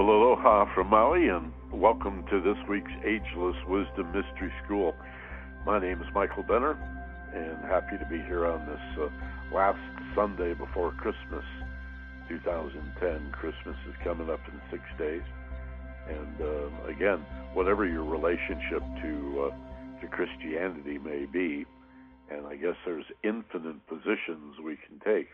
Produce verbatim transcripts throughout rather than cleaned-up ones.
Well, aloha from Maui, and welcome to this week's Ageless Wisdom Mystery School. My name is Michael Benner, and happy to be here on this uh, last Sunday before Christmas, two thousand ten. Christmas is coming up in six days. And uh, again, whatever your relationship to, uh, to Christianity may be, and I guess there's infinite positions we can take.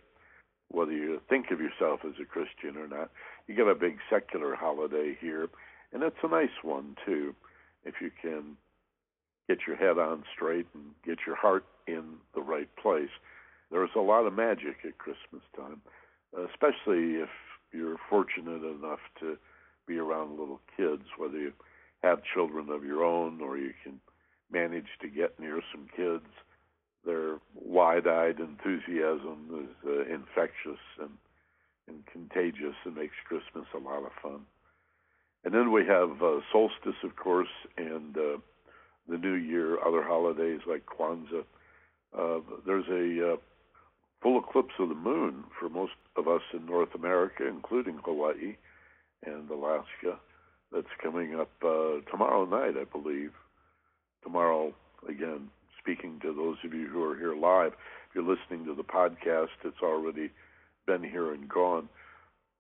Whether you think of yourself as a Christian or not, you get a big secular holiday here, and it's a nice one, too, if you can get your head on straight and get your heart in the right place. There's a lot of magic at Christmas time, especially if you're fortunate enough to be around little kids, whether you have children of your own or you can manage to get near some kids. Their wide-eyed enthusiasm is uh, infectious and, and contagious and makes Christmas a lot of fun. And then we have uh, solstice, of course, and uh, the New Year, other holidays like Kwanzaa. Uh, there's a uh, full eclipse of the moon for most of us in North America, including Hawaii and Alaska. That's coming up uh, tomorrow night, I believe. Tomorrow, again, speaking to those of you who are here live. If you're listening to the podcast, it's already been here and gone.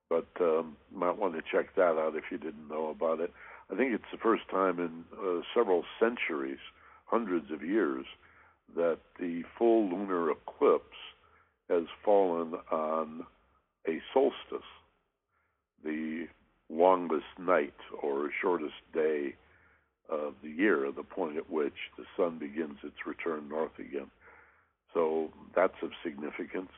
But um, you might want to check that out if you didn't know about it. I think it's the first time in uh, several centuries, hundreds of years, that the full lunar eclipse has fallen on a solstice, the longest night or shortest day of the year, the point at which the sun begins its return north again. So that's of significance,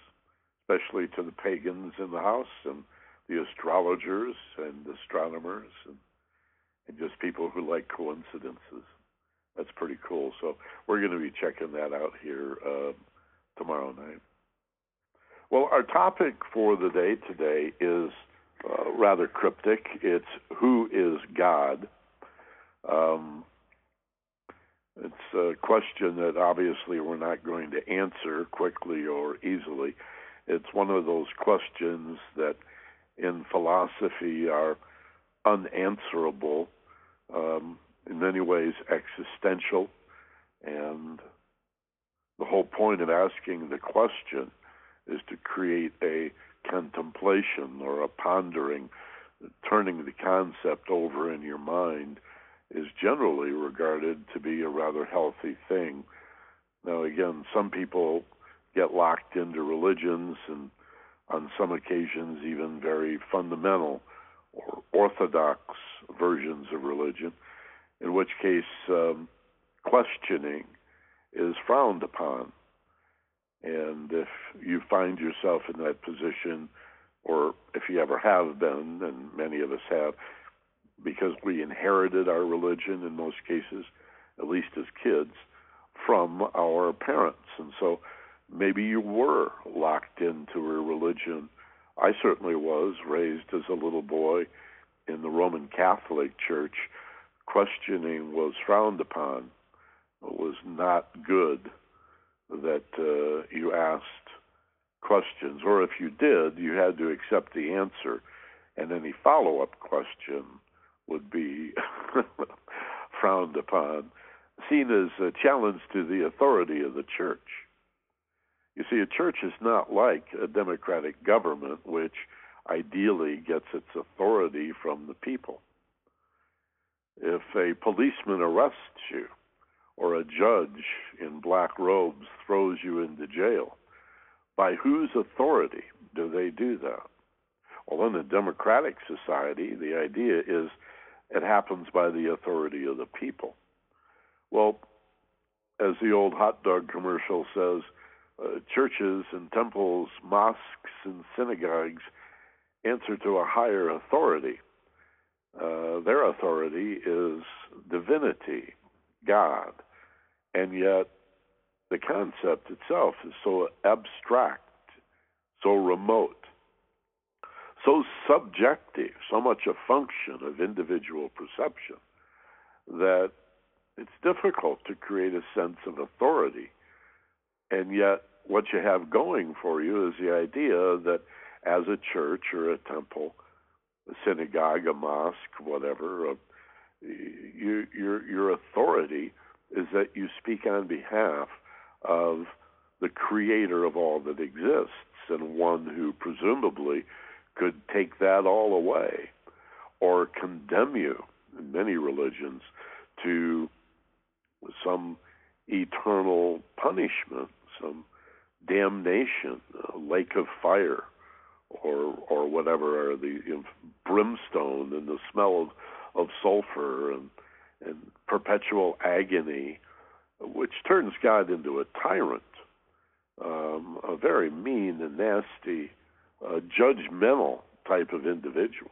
especially to the pagans in the house and the astrologers and astronomers and, and just people who like coincidences. That's pretty cool. So we're going to be checking that out here uh, tomorrow night. Well, our topic for the day today is uh, rather cryptic. It's Who is God? Um, it's a question that obviously we're not going to answer quickly or easily. It's one of those questions that in philosophy are unanswerable, um, in many ways existential. And the whole point of asking the question is to create a contemplation or a pondering, turning the concept over in your mind is generally regarded to be a rather healthy thing. Now, again, some people get locked into religions and on some occasions even very fundamental or orthodox versions of religion, in which case um, questioning is frowned upon. And if you find yourself in that position, or if you ever have been, and many of us have, because we inherited our religion in most cases, at least as kids, from our parents. And so maybe you were locked into a religion. I certainly was, raised as a little boy in the Roman Catholic Church. Questioning was frowned upon. It was not good that uh, you asked questions, or if you did, you had to accept the answer, and any follow-up question would be frowned upon, seen as a challenge to the authority of the church. You see, a church is not like a democratic government, which ideally gets its authority from the people. If a policeman arrests you, or a judge in black robes throws you into jail, by whose authority do they do that? Well, in a democratic society, the idea is it happens by the authority of the people. Well, as the old hot dog commercial says, uh, churches and temples, mosques and synagogues answer to a higher authority. Uh, their authority is divinity, God. And yet the concept itself is so abstract, so remote, so subjective, so much a function of individual perception, that it's difficult to create a sense of authority. And yet what you have going for you is the idea that as a church or a temple, a synagogue, a mosque, whatever, a, you, your, your authority is that you speak on behalf of the creator of all that exists, and one who presumably could take that all away or condemn you, in many religions, to some eternal punishment, some damnation, a lake of fire, or or whatever, or the you know, brimstone and the smell of, of sulfur and, and perpetual agony, which turns God into a tyrant, um, a very mean and nasty, uh, judgmental type of individual.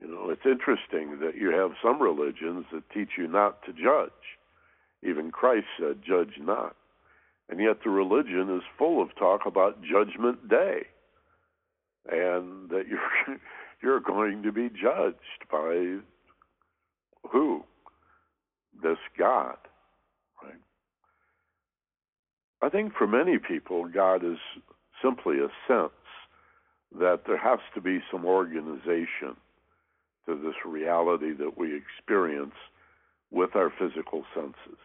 You know, it's interesting that you have some religions that teach you not to judge. Even Christ said, "Judge not." And yet the religion is full of talk about Judgment Day, and that you're you're going to be judged by who? This God, right? I think for many people, God is simply a sense that there has to be some organization to this reality that we experience with our physical senses.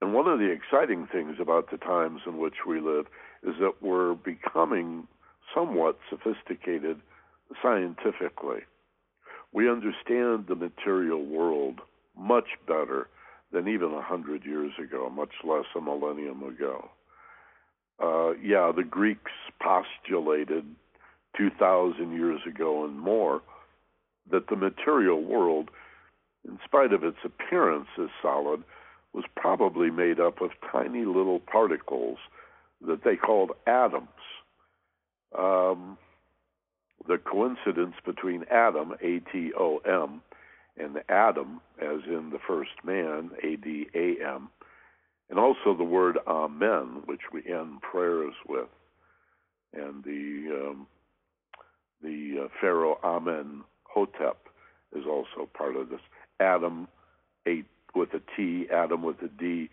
And one of the exciting things about the times in which we live is that we're becoming somewhat sophisticated scientifically. We understand the material world much better than even a hundred years ago, much less a millennium ago. Uh, yeah, the Greeks postulated two thousand years ago and more that the material world, in spite of its appearance as solid, was probably made up of tiny little particles that they called atoms. Um, the coincidence between atom, A T O M, and Adam, as in the first man, A D A M, and also the word Amen, which we end prayers with, and the um, the uh, pharaoh Amen Hotep is also part of this. Adam, a with a T, Adam with a D.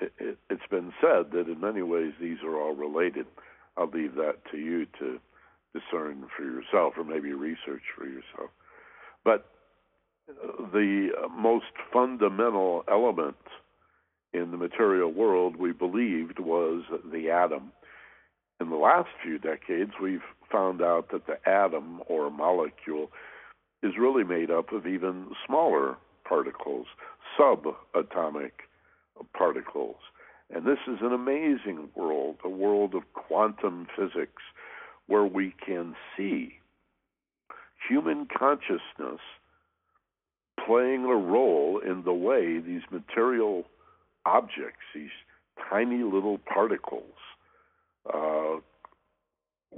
It, it, it's been said that in many ways these are all related. I'll leave that to you to discern for yourself, or maybe research for yourself. But the most fundamental element in the material world, we believed, was the atom. In the last few decades, we've found out that the atom, or molecule, is really made up of even smaller particles, subatomic particles. And this is an amazing world, a world of quantum physics, where we can see human consciousness playing a role in the way these material objects, these tiny little particles, uh,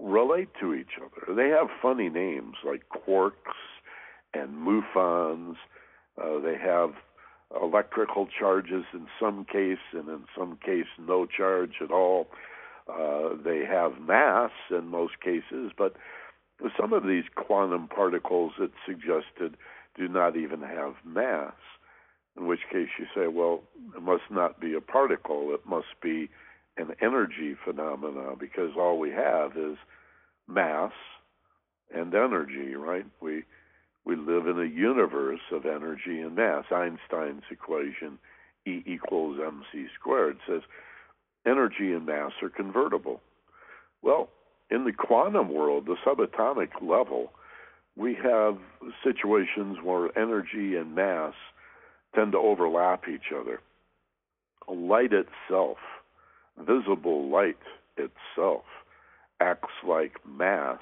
relate to each other. They have funny names like quarks and mufons. Uh, they have electrical charges in some case, and in some case no charge at all. Uh, they have mass in most cases, but some of these quantum particles, it's suggested, do not even have mass, in which case you say, well, it must not be a particle, it must be an energy phenomena, because all we have is mass and energy, right? We we live in a universe of energy and mass. Einstein's equation, E equals mc squared, says energy and mass are convertible. Well, in the quantum world, the subatomic level, we have situations where energy and mass tend to overlap each other. Light itself, visible light itself, acts like mass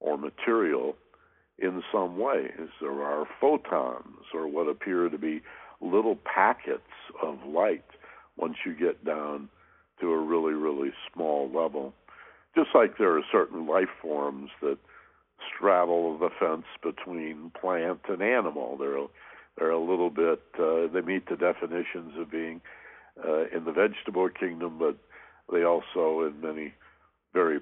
or material in some ways. There are photons, or what appear to be little packets of light once you get down to a really, really small level. Just like there are certain life forms that straddle the fence between plant and animal. They're, they're a little bit, uh, they meet the definitions of being uh, in the vegetable kingdom, but they also, in many very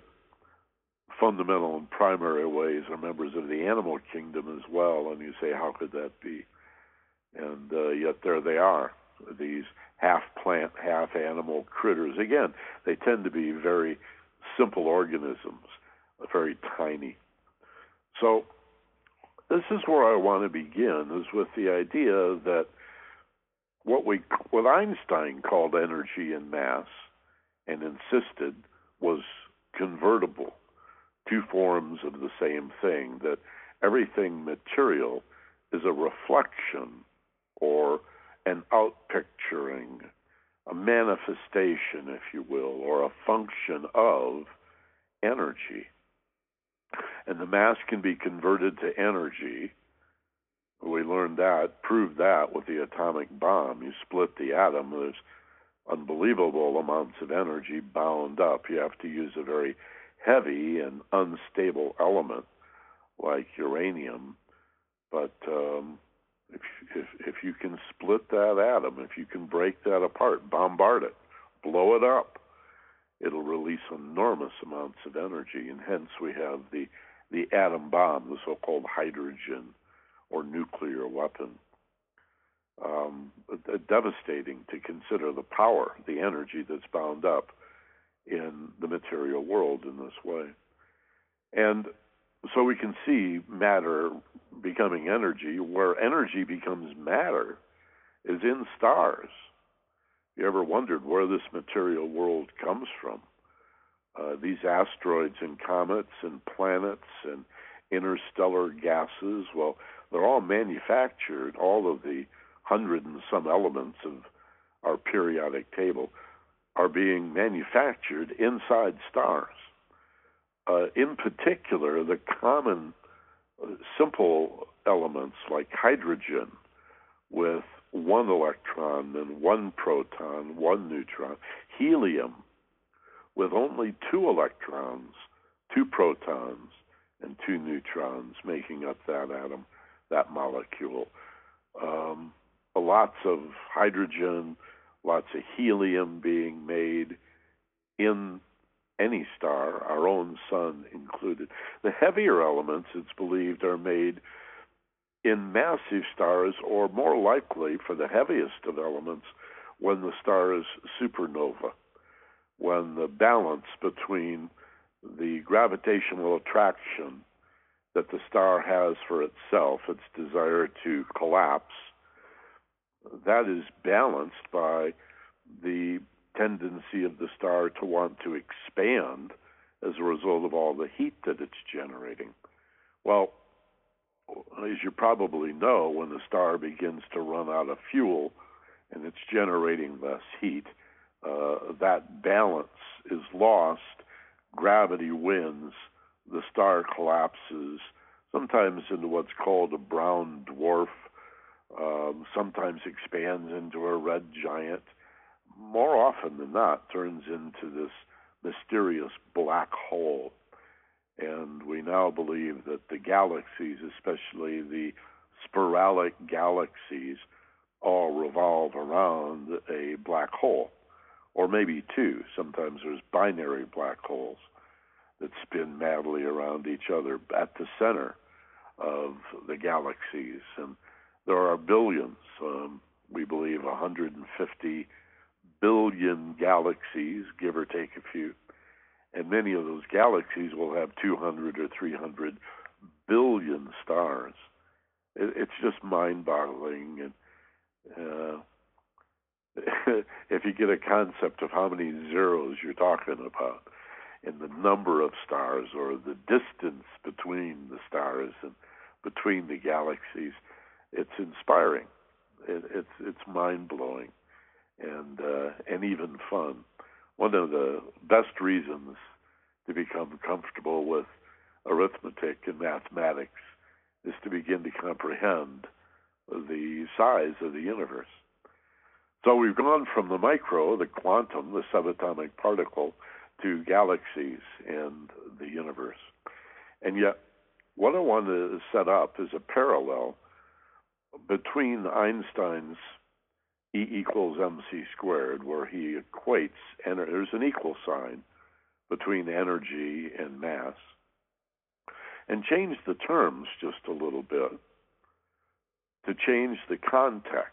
fundamental and primary ways, are members of the animal kingdom as well. And you say, how could that be? And uh, yet there they are, these half-plant, half-animal critters. Again, they tend to be very simple organisms, very tiny. So this is where I want to begin, is with the idea that what we what Einstein called energy and mass and insisted was convertible, two forms of the same thing, that everything material is a reflection or an outpicturing, a manifestation, if you will, or a function of energy. And the mass can be converted to energy. We learned that, proved that with the atomic bomb. You split the atom, there's unbelievable amounts of energy bound up. You have to use a very heavy and unstable element like uranium. But um, if, if, if you can split that atom, if you can break that apart, bombard it, blow it up, it'll release enormous amounts of energy, and hence we have the, the atom bomb, the so-called hydrogen or nuclear weapon. Um, devastating to consider the power, the energy that's bound up in the material world in this way. And so we can see matter becoming energy. Where energy becomes matter is in stars. You ever wondered where this material world comes from? Uh, these asteroids and comets and planets and interstellar gases, well, they're all manufactured, all of the hundred and some elements of our periodic table are being manufactured inside stars. Uh, in particular, the common uh, simple elements like hydrogen with one electron and one proton, one neutron, helium with only two electrons, two protons, and two neutrons making up that atom, that molecule. Um, lots of hydrogen, lots of helium being made in any star, our own sun included. The heavier elements, it's believed, are made in massive stars, or more likely for the heaviest of elements, when the star is supernova, when the balance between the gravitational attraction that the star has for itself, its desire to collapse, that is balanced by the tendency of the star to want to expand as a result of all the heat that it's generating. Well, as you probably know, when the star begins to run out of fuel and it's generating less heat, uh, that balance is lost, gravity wins, the star collapses, sometimes into what's called a brown dwarf, um, sometimes expands into a red giant, more often than not turns into this mysterious black hole. And we now believe that the galaxies, especially the spiralic galaxies, all revolve around a black hole, or maybe two. Sometimes there's binary black holes that spin madly around each other at the center of the galaxies. And there are billions, um, we believe one hundred fifty billion galaxies, give or take a few. And many of those galaxies will have two hundred or three hundred billion stars. It's just mind-boggling. And uh, if you get a concept of how many zeros you're talking about and the number of stars or the distance between the stars and between the galaxies, it's inspiring. It, it's it's mind-blowing and uh, and even fun. One of the best reasons to become comfortable with arithmetic and mathematics is to begin to comprehend the size of the universe. So we've gone from the micro, the quantum, the subatomic particle, to galaxies and the universe. And yet, what I want to set up is a parallel between Einstein's E equals mc squared, where he equates, and there's an equal sign between energy and mass, and change the terms just a little bit to change the context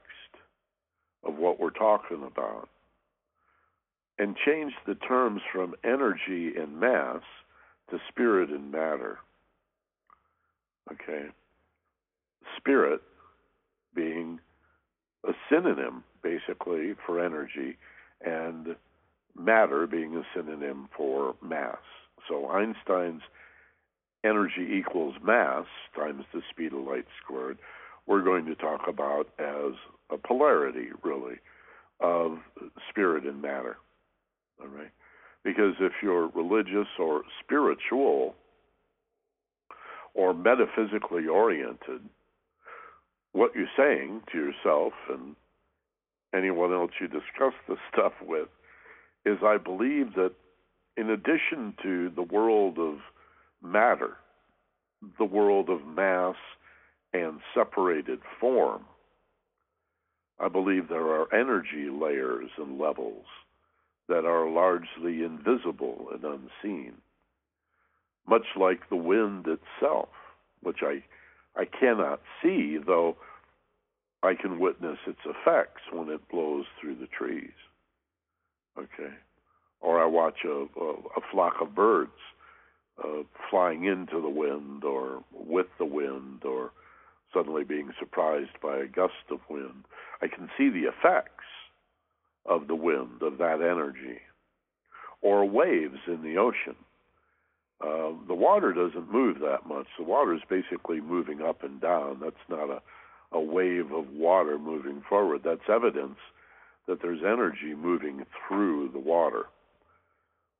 of what we're talking about, and change the terms from energy and mass to spirit and matter. Okay? Spirit being a synonym, basically, for energy, and matter being a synonym for mass. So Einstein's energy equals mass times the speed of light squared, we're going to talk about as a polarity, really, of spirit and matter. All right? Because if you're religious or spiritual or metaphysically oriented, what you're saying to yourself and anyone else you discuss this stuff with is, I believe that in addition to the world of matter, the world of mass and separated form, I believe there are energy layers and levels that are largely invisible and unseen, much like the wind itself, which I I cannot see, though I can witness its effects when it blows through the trees. Okay? Or I watch a, a, a flock of birds uh, flying into the wind or with the wind or suddenly being surprised by a gust of wind. I can see the effects of the wind, of that energy. Or waves in the ocean. Uh, the water doesn't move that much. The water is basically moving up and down. That's not a, a wave of water moving forward. That's evidence that there's energy moving through the water.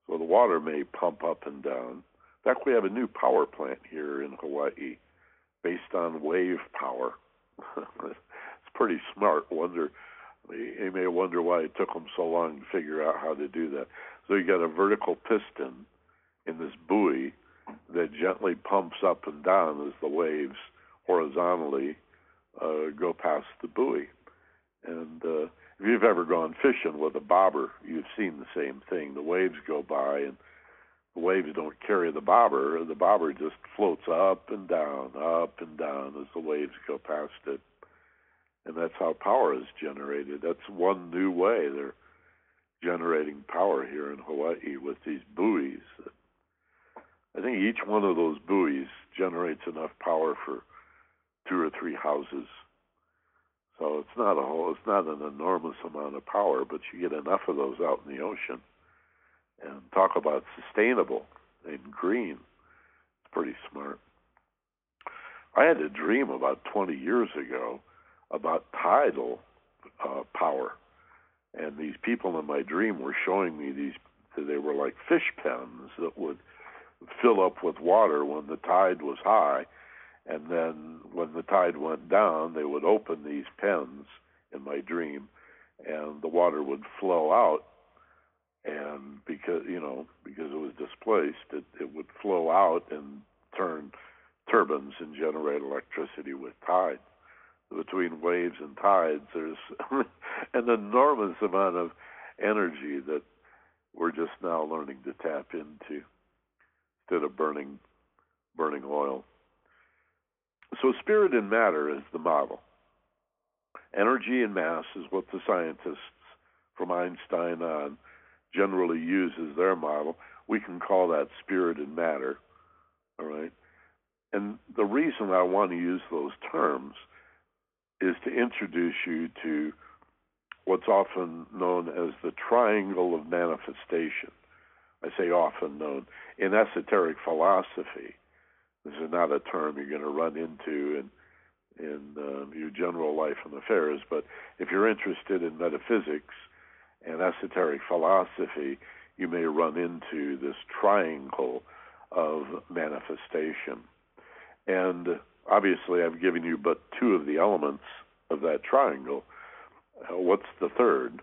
So the water may pump up and down. In fact, we have a new power plant here in Hawaii based on wave power. It's pretty smart. Wonder, you may wonder why it took them so long to figure out how to do that. So you got a vertical piston in this buoy that gently pumps up and down as the waves horizontally uh, go past the buoy. And uh, if you've ever gone fishing with a bobber, you've seen the same thing. The waves go by, and the waves don't carry the bobber. The bobber just floats up and down, up and down as the waves go past it. And that's how power is generated. That's one new way they're generating power here in Hawaii with these buoys. I think each one of those buoys generates enough power for two or three houses. So it's not a whole, it's not an enormous amount of power, but you get enough of those out in the ocean. And talk about sustainable and green. It's pretty smart. I had a dream about twenty years ago about tidal uh, power. And these people in my dream were showing me these, they were like fish pens that would fill up with water when the tide was high. And then when the tide went down, they would open these pens in my dream, and the water would flow out. And because, you know, because it was displaced, it, it would flow out and turn turbines and generate electricity with tides. Between waves and tides, there's an enormous amount of energy that we're just now learning to tap into instead of burning, burning oil. So spirit and matter is the model. Energy and mass is what the scientists from Einstein on generally use as their model. We can call that spirit and matter, all right? And the reason I want to use those terms is to introduce you to what's often known as the triangle of manifestation. I say often known. In esoteric philosophy, this is not a term you're going to run into in, in uh, your general life and affairs, but if you're interested in metaphysics and esoteric philosophy, you may run into this triangle of manifestation. And obviously, I've given you but two of the elements of that triangle. Uh, what's the third?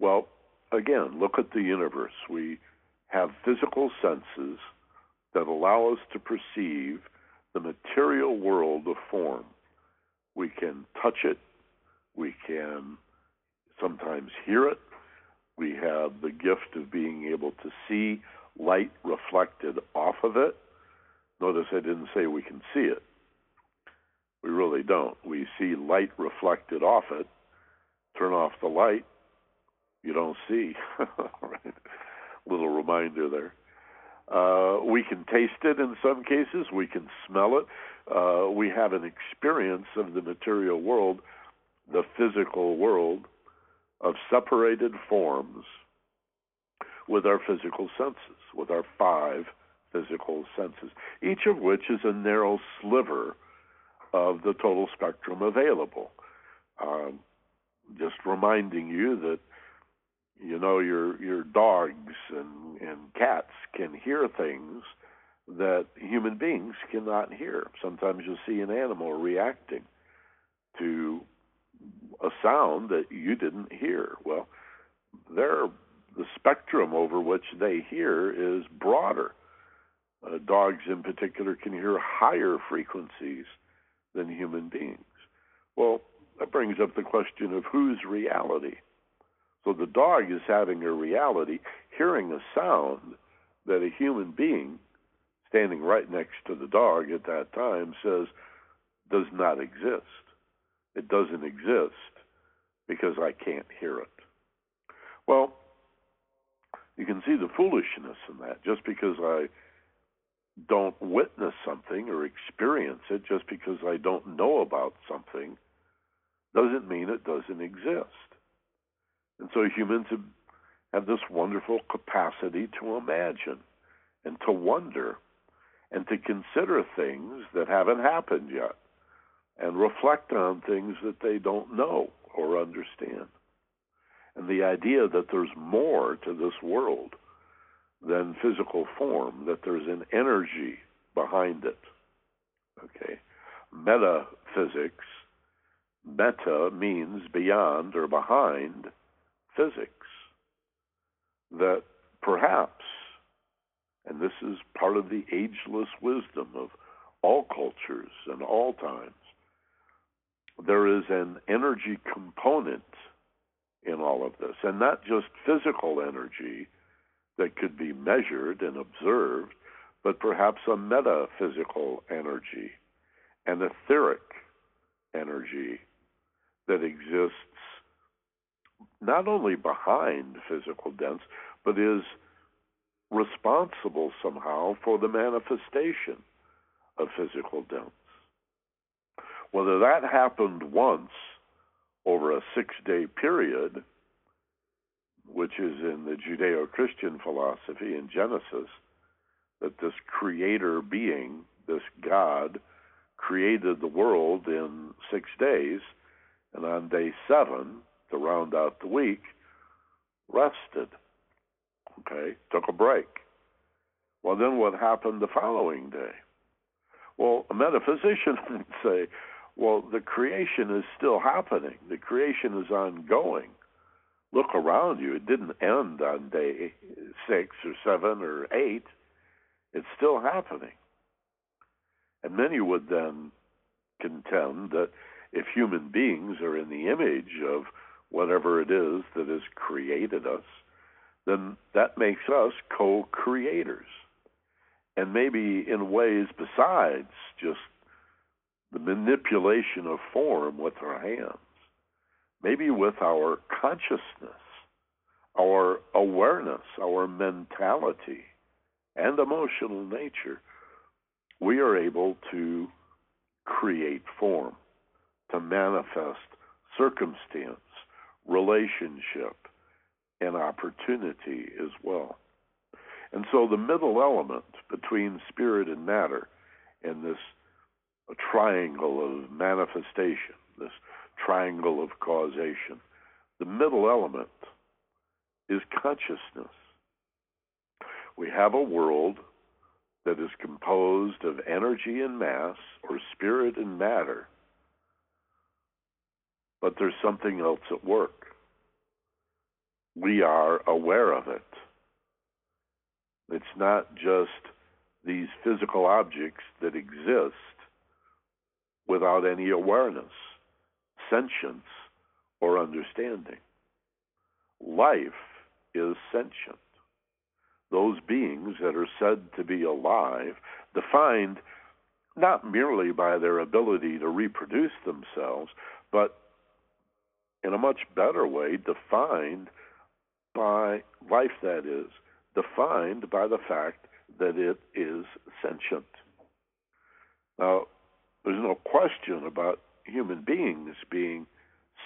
Well, again, look at the universe. We have physical senses that allow us to perceive the material world of form. We can touch it. We can sometimes hear it. We have the gift of being able to see light reflected off of it. Notice I didn't say we can see it. We really don't. We see light reflected off it. Turn off the light, you don't see. Right? Little reminder there. Uh, we can taste it in some cases. We can smell it. Uh, we have an experience of the material world, the physical world, of separated forms with our physical senses, with our five physical senses, each of which is a narrow sliver of the total spectrum available. Um, just reminding you that, you know, your your dogs and, and cats can hear things that human beings cannot hear. Sometimes you'll see an animal reacting to a sound that you didn't hear. Well, their the spectrum over which they hear is broader. Uh, dogs in particular can hear higher frequencies than human beings. Well, that brings up the question of whose reality. So the dog is having a reality, hearing a sound that a human being standing right next to the dog at that time says does not exist. It doesn't exist because I can't hear it. Well, you can see the foolishness in that. Just because I don't witness something or experience it, just because I don't know about something, doesn't mean it doesn't exist. And so humans have this wonderful capacity to imagine and to wonder and to consider things that haven't happened yet and reflect on things that they don't know or understand. And the idea that there's more to this world than physical form, that there's an energy behind it. Okay, metaphysics. Meta means beyond or behind physics. That perhaps, and this is part of the ageless wisdom of all cultures and all times, there is an energy component in all of this, and not just physical energy that could be measured and observed, but perhaps a metaphysical energy, an etheric energy that exists not only behind physical dents, but is responsible somehow for the manifestation of physical dents. Whether that happened once over a six-day period, which is in the Judeo-Christian philosophy in Genesis, that this creator being, this God, created the world in six days, and on day seven, to round out the week, rested, okay, took a break. Well, then what happened the following day? Well, a metaphysician would say, well, the creation is still happening. The creation is ongoing. Look around you. It didn't end on day six or seven or eight. It's still happening. And many would then contend that if human beings are in the image of whatever it is that has created us, then that makes us co-creators. And maybe in ways besides just the manipulation of form with our hands, maybe with our consciousness, our awareness, our mentality, and emotional nature, we are able to create form, to manifest circumstance, relationship, and opportunity as well. And so the middle element between spirit and matter in this a triangle of manifestation, this triangle of causation. The middle element is consciousness. We have a world that is composed of energy and mass, or spirit and matter, but there's something else at work. We are aware of it. It's not just these physical objects that exist without any awareness, sentience, or understanding. Life is sentient. Those beings that are said to be alive, defined not merely by their ability to reproduce themselves, but in a much better way, defined by life that is, defined by the fact that it is sentient. Now, there's no question about human beings being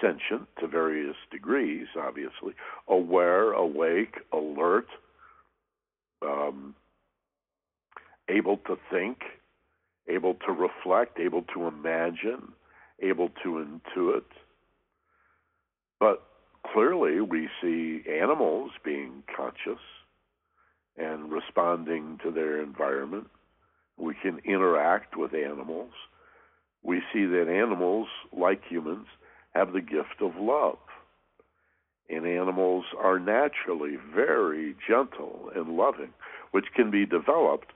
sentient to various degrees, obviously, aware, awake, alert, um, able to think, able to reflect, able to imagine, able to intuit. But clearly we see animals being conscious and responding to their environment. We can interact with animals. We see that animals, like humans, have the gift of love. And animals are naturally very gentle and loving, which can be developed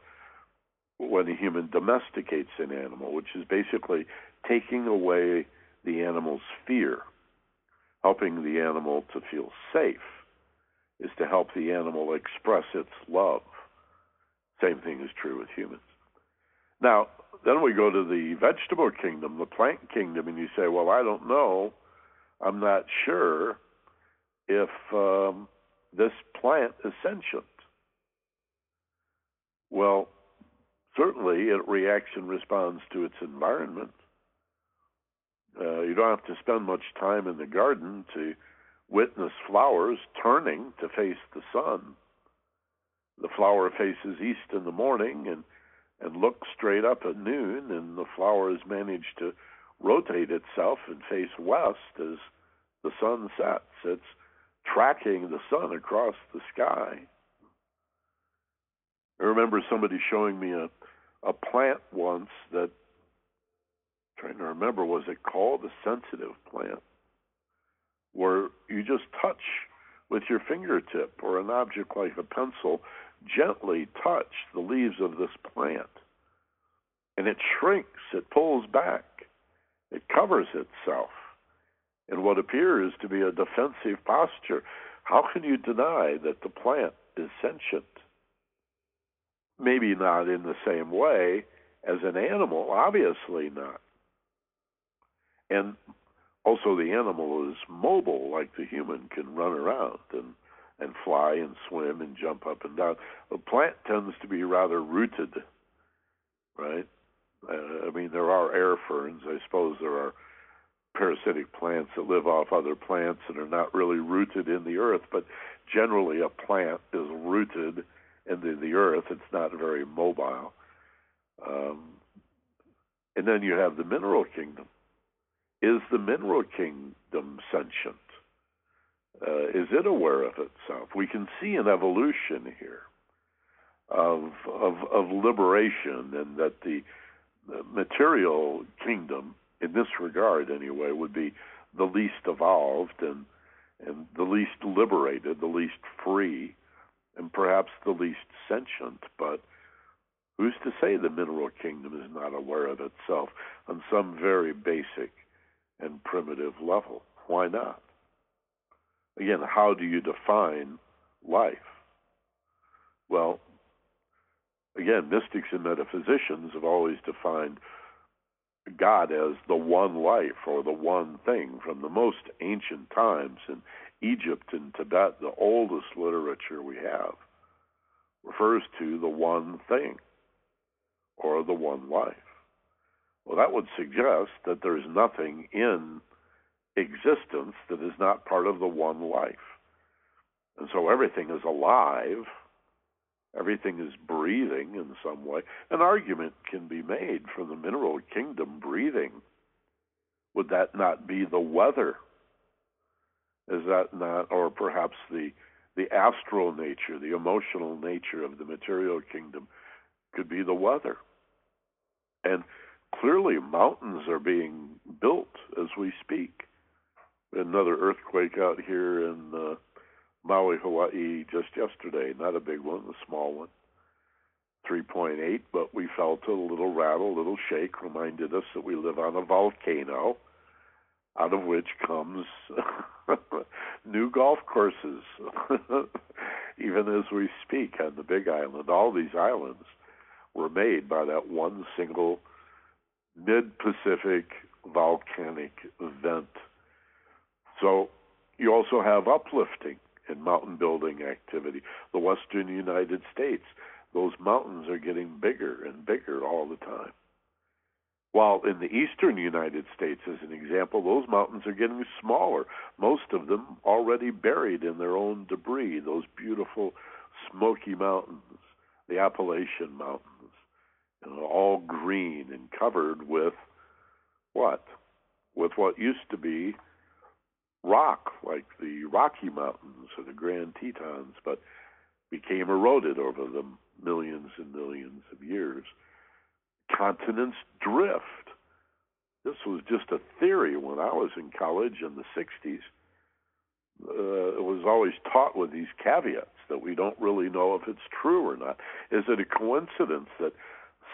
when a human domesticates an animal, which is basically taking away the animal's fear. Helping the animal to feel safe is to help the animal express its love. Same thing is true with humans. Now, then we go to the vegetable kingdom, the plant kingdom, and you say, well, I don't know, I'm not sure if um, this plant is sentient. Well, certainly it reacts and responds to its environment. Uh, you don't have to spend much time in the garden to witness flowers turning to face the sun. The flower faces east in the morning and, and looks straight up at noon, and the flower has managed to rotate itself and face west as the sun sets. It's tracking the sun across the sky. I remember somebody showing me a, a plant once that trying to remember, was it called a sensitive plant, where you just touch with your fingertip or an object like a pencil, gently touch the leaves of this plant, and it shrinks, it pulls back, it covers itself in what appears to be a defensive posture. How can you deny that the plant is sentient? Maybe not in the same way as an animal, obviously not. And also the animal is mobile, like the human can run around and, and fly and swim and jump up and down. The plant tends to be rather rooted, right? Uh, I mean, there are air ferns. I suppose there are parasitic plants that live off other plants and are not really rooted in the earth, but generally a plant is rooted into the earth. It's not very mobile. Um, and then you have the mineral kingdom. Is the mineral kingdom sentient? Uh, is it aware of itself? We can see an evolution here of, of, of liberation, and that the, the material kingdom, in this regard anyway, would be the least evolved and, and the least liberated, the least free, and perhaps the least sentient. But who's to say the mineral kingdom is not aware of itself on some very basic and primitive level? Why not? Again, how do you define life? Well, again, mystics and metaphysicians have always defined God as the one life or the one thing from the most ancient times in Egypt and Tibet. The oldest literature we have refers to the one thing or the one life. Well, that would suggest that there's nothing in existence that is not part of the one life. And so everything is alive. Everything is breathing in some way. An argument can be made for the mineral kingdom breathing. Would that not be the weather? Is that not, or perhaps the, the astral nature, the emotional nature of the material kingdom could be the weather? And clearly, mountains are being built as we speak. Another earthquake out here in uh, Maui, Hawaii, just yesterday. Not a big one, a small one, three point eight, but we felt a little rattle, a little shake, reminded us that we live on a volcano, out of which comes new golf courses, even as we speak on the Big Island. All these islands were made by that one single mid-Pacific volcanic event. So you also have uplifting in mountain building activity. The western United States, those mountains are getting bigger and bigger all the time. While in the eastern United States, as an example, those mountains are getting smaller, most of them already buried in their own debris, those beautiful Smoky Mountains, the Appalachian Mountains, you know, all green and covered with what? With what used to be rock, like the Rocky Mountains or the Grand Tetons, but became eroded over the millions and millions of years. Continents drift. This was just a theory when I was in college in the sixties. Uh, it was always taught with these caveats that we don't really know if it's true or not. Is it a coincidence that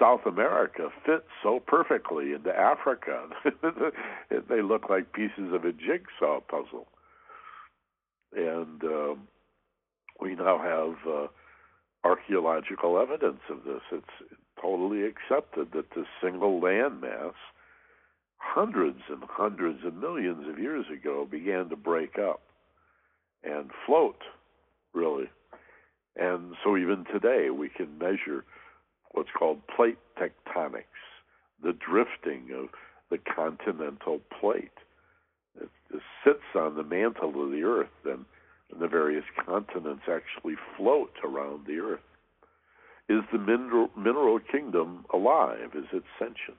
South America fits so perfectly into Africa? They look like pieces of a jigsaw puzzle. And uh, we now have uh, archaeological evidence of this. It's totally accepted that this single landmass, hundreds and hundreds of millions of years ago, began to break up and float, really. And so even today we can measure what's called plate tectonics, the drifting of the continental plate. It, it sits on the mantle of the Earth, and, and the various continents actually float around the Earth. Is the mineral, mineral kingdom alive? Is it sentient?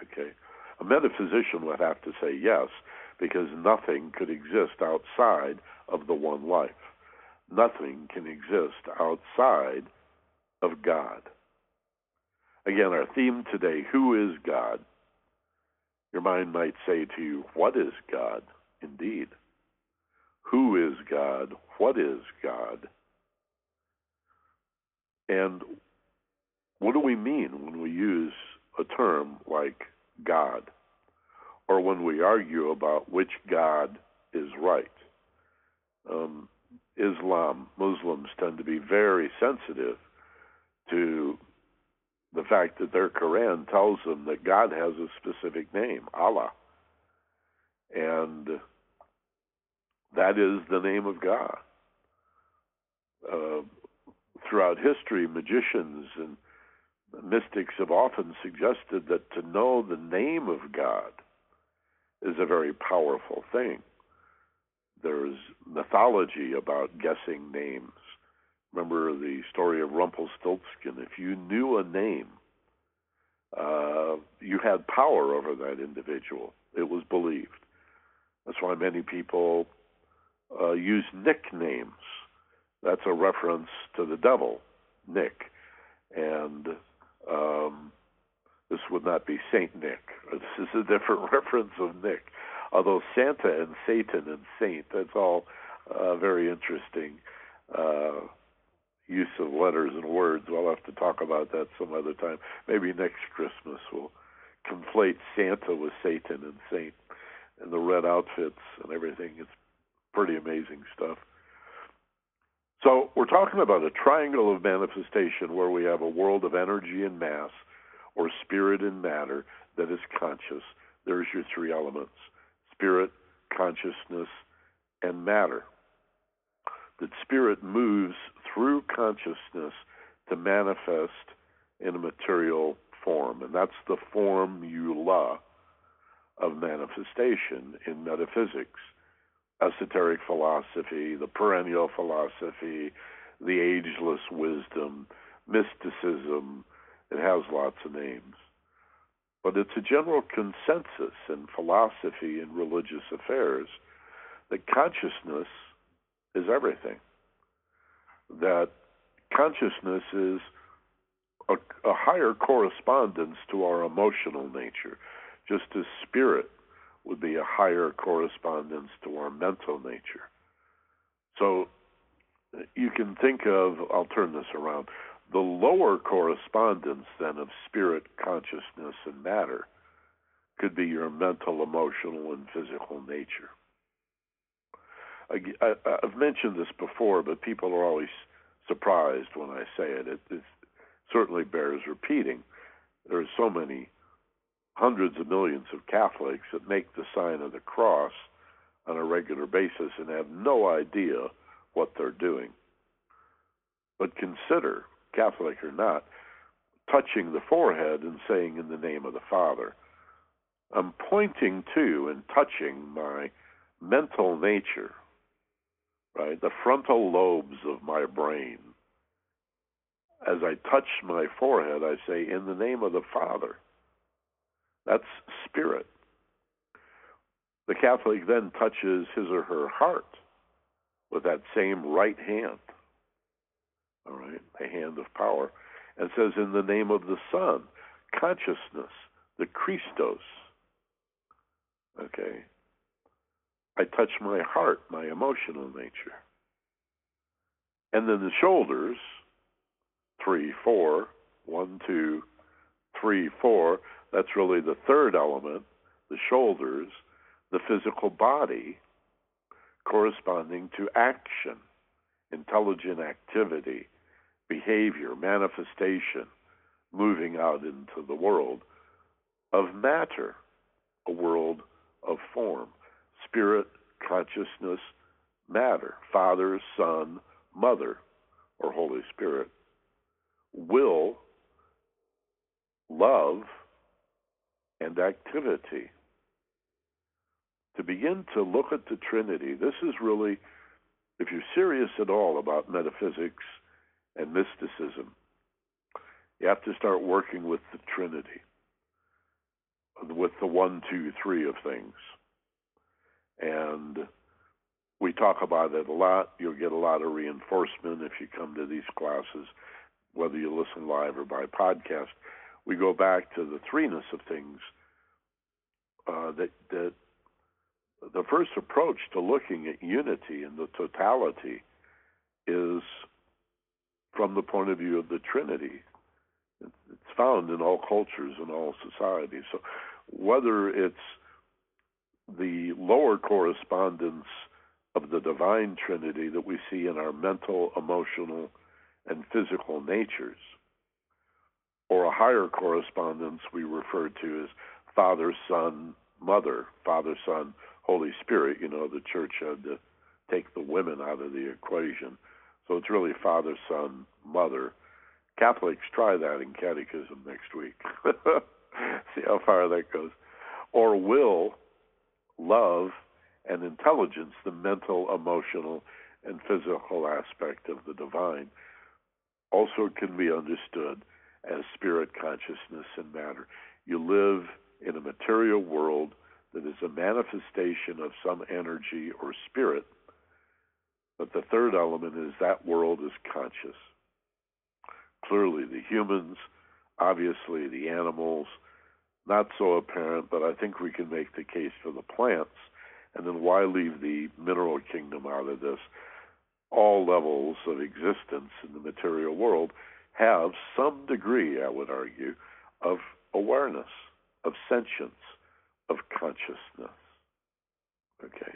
Okay. A metaphysician would have to say yes, because nothing could exist outside of the one life. Nothing can exist outside of God. Again, our theme today, who is God? Your mind might say to you, what is God? Indeed. Who is God? What is God? And what do we mean when we use a term like God, or when we argue about which God is right? Um, Islam, Muslims tend to be very sensitive to the fact that their Quran tells them that God has a specific name, Allah. And that is the name of God. Uh, Throughout history, magicians and mystics have often suggested that to know the name of God is a very powerful thing. There's mythology about guessing names. Remember the story of Rumpelstiltskin. If you knew a name, uh, you had power over that individual. It was believed. That's why many people uh, use nicknames. That's a reference to the devil, Nick. And um, this would not be Saint Nick. This is a different reference of Nick. Although Santa and Satan and Saint, that's all uh, very interesting uh, use of letters and words. We'll have to talk about that some other time. Maybe next Christmas we'll conflate Santa with Satan and Saint and the red outfits and everything. It's pretty amazing stuff. So we're talking about a triangle of manifestation where we have a world of energy and mass, or spirit and matter, that is conscious. There's your three elements: spirit, consciousness, and matter. That spirit moves through consciousness to manifest in a material form, and that's the formula of manifestation in metaphysics. Esoteric philosophy, the perennial philosophy, the ageless wisdom, mysticism. It has lots of names. But it's a general consensus in philosophy and religious affairs that consciousness is everything. That consciousness is a, a higher correspondence to our emotional nature, just as spirit would be a higher correspondence to our mental nature. So you can think of, I'll turn this around, the lower correspondence then of spirit, consciousness, and matter could be your mental, emotional, and physical nature. I, I, I've mentioned this before, but people are always surprised when I say it. It, it certainly bears repeating. There are so many hundreds of millions of Catholics that make the sign of the cross on a regular basis and have no idea what they're doing. But consider Catholic or not, touching the forehead and saying, in the name of the Father. I'm pointing to and touching my mental nature, right? The frontal lobes of my brain. As I touch my forehead, I say, in the name of the Father. That's spirit. The Catholic then touches his or her heart with that same right hand, all right, a hand of power, and says, in the name of the Son, consciousness, the Christos. Okay. I touch my heart, my emotional nature. And then the shoulders, three, four, one, two, three, four. That's really the third element, the shoulders, the physical body corresponding to action, intelligent activity, behavior, manifestation, moving out into the world of matter, a world of form, spirit, consciousness, matter, Father, Son, Mother, or Holy Spirit, will, love, and activity. To begin to look at the Trinity, this is really, if you're serious at all about metaphysics and mysticism, you have to start working with the Trinity, with the one, two, three of things. And we talk about it a lot. You'll get a lot of reinforcement if you come to these classes, whether you listen live or by podcast. We go back to the threeness of things. Uh, that, that the first approach to looking at unity and the totality is from the point of view of the Trinity. It's found in all cultures and all societies. So whether it's the lower correspondence of the divine Trinity that we see in our mental, emotional, and physical natures, or a higher correspondence we refer to as Father, Son, Mother, Father, Son, Holy Spirit. You know, the church had to take the women out of the equation. So it's really Father, Son, Mother. Catholics, try that in catechism next week. See how far that goes. Or will, love, and intelligence, the mental, emotional, and physical aspect of the divine, also can be understood as spirit, consciousness, and matter. You live in a material world that is a manifestation of some energy or spirit, but the third element is that world is conscious. Clearly the humans, obviously the animals, not so apparent, but I think we can make the case for the plants. And then why leave the mineral kingdom out of this? All levels of existence in the material world have some degree, I would argue, of awareness, of sentience, of consciousness. Okay.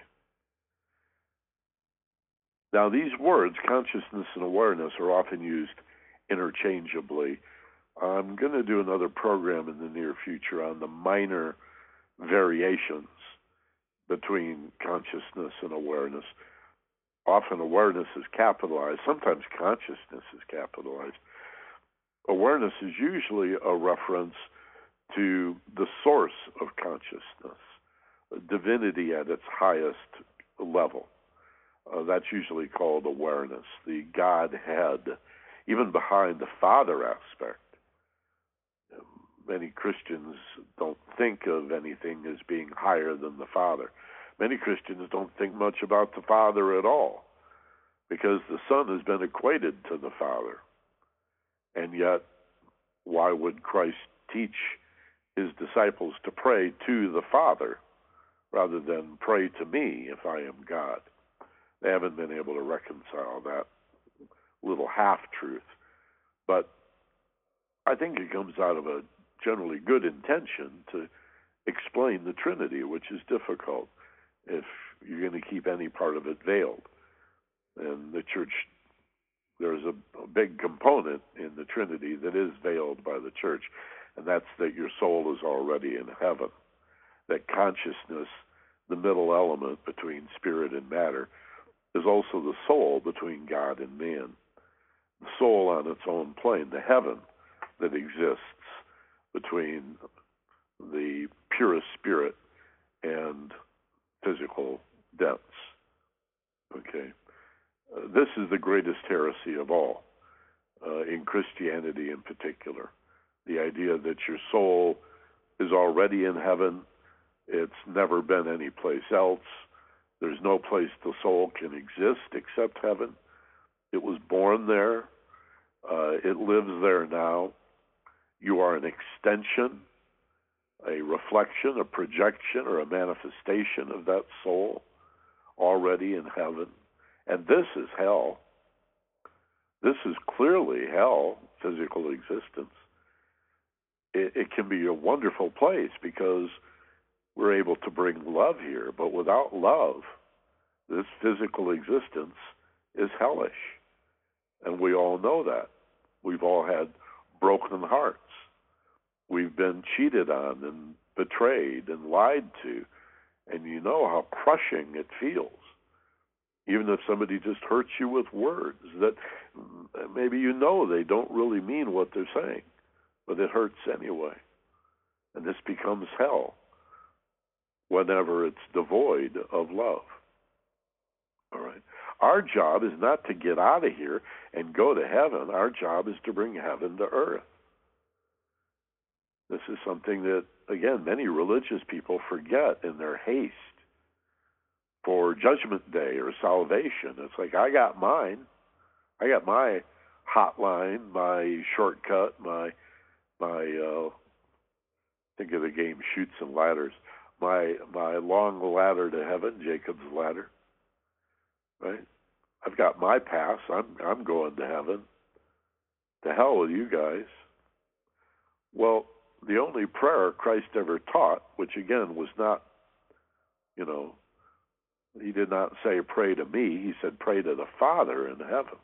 Now these words, consciousness and awareness, are often used interchangeably. I'm going to do another program in the near future on the minor variations between consciousness and awareness. Often awareness is capitalized. Sometimes consciousness is capitalized. Awareness is usually a reference to the source of consciousness, divinity at its highest level. Uh, that's usually called awareness, the Godhead, even behind the Father aspect. Many Christians don't think of anything as being higher than the Father. Many Christians don't think much about the Father at all because the Son has been equated to the Father. And yet, why would Christ teach his disciples to pray to the Father rather than pray to me if I am God? They haven't been able to reconcile that little half-truth. But I think it comes out of a generally good intention to explain the Trinity, which is difficult if you're going to keep any part of it veiled. And the church, there's a, a big component in the Trinity that is veiled by the church, and that's that your soul is already in heaven, that consciousness, the middle element between spirit and matter, is also the soul between God and man. soul on its own plane, the heaven that exists between the purest spirit and physical depths. Okay. Uh, this is the greatest heresy of all, uh, in Christianity in particular. The idea that your soul is already in heaven, it's never been anyplace else, there's no place the soul can exist except heaven. It was born there. Uh, it lives there now. You are an extension, a reflection, a projection, or a manifestation of that soul already in heaven. And this is hell. This is clearly hell, physical existence. It, it can be a wonderful place because we're able to bring love here, but without love, this physical existence is hellish. And we all know that. We've all had broken hearts. We've been cheated on and betrayed and lied to. And you know how crushing it feels. Even if somebody just hurts you with words that maybe you know they don't really mean what they're saying, but it hurts anyway. And this becomes hell whenever it's devoid of love. All right. Our job is not to get out of here and go to heaven. Our job is to bring heaven to earth. This is something that, again, many religious people forget in their haste for Judgment Day or salvation. It's like, I got mine. I got my hotline, my shortcut, my, my uh, think of the game Chutes and Ladders, my my long ladder to heaven, Jacob's ladder. Right? I've got my pass. I'm I'm going to heaven. To hell with you guys. Well, the only prayer Christ ever taught, which again was not, you know, he did not say pray to me. He said pray to the Father in heaven,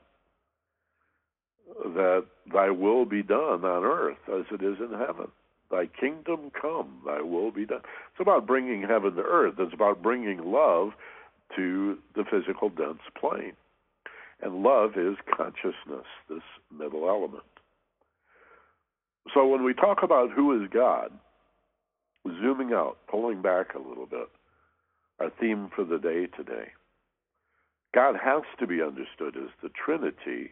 that thy will be done on earth as it is in heaven. Thy kingdom come, thy will be done. It's about bringing heaven to earth. It's about bringing love to the physical dense plane. And love is consciousness, this middle element. So when we talk about who is God, zooming out, pulling back a little bit, our theme for the day today, God has to be understood as the Trinity,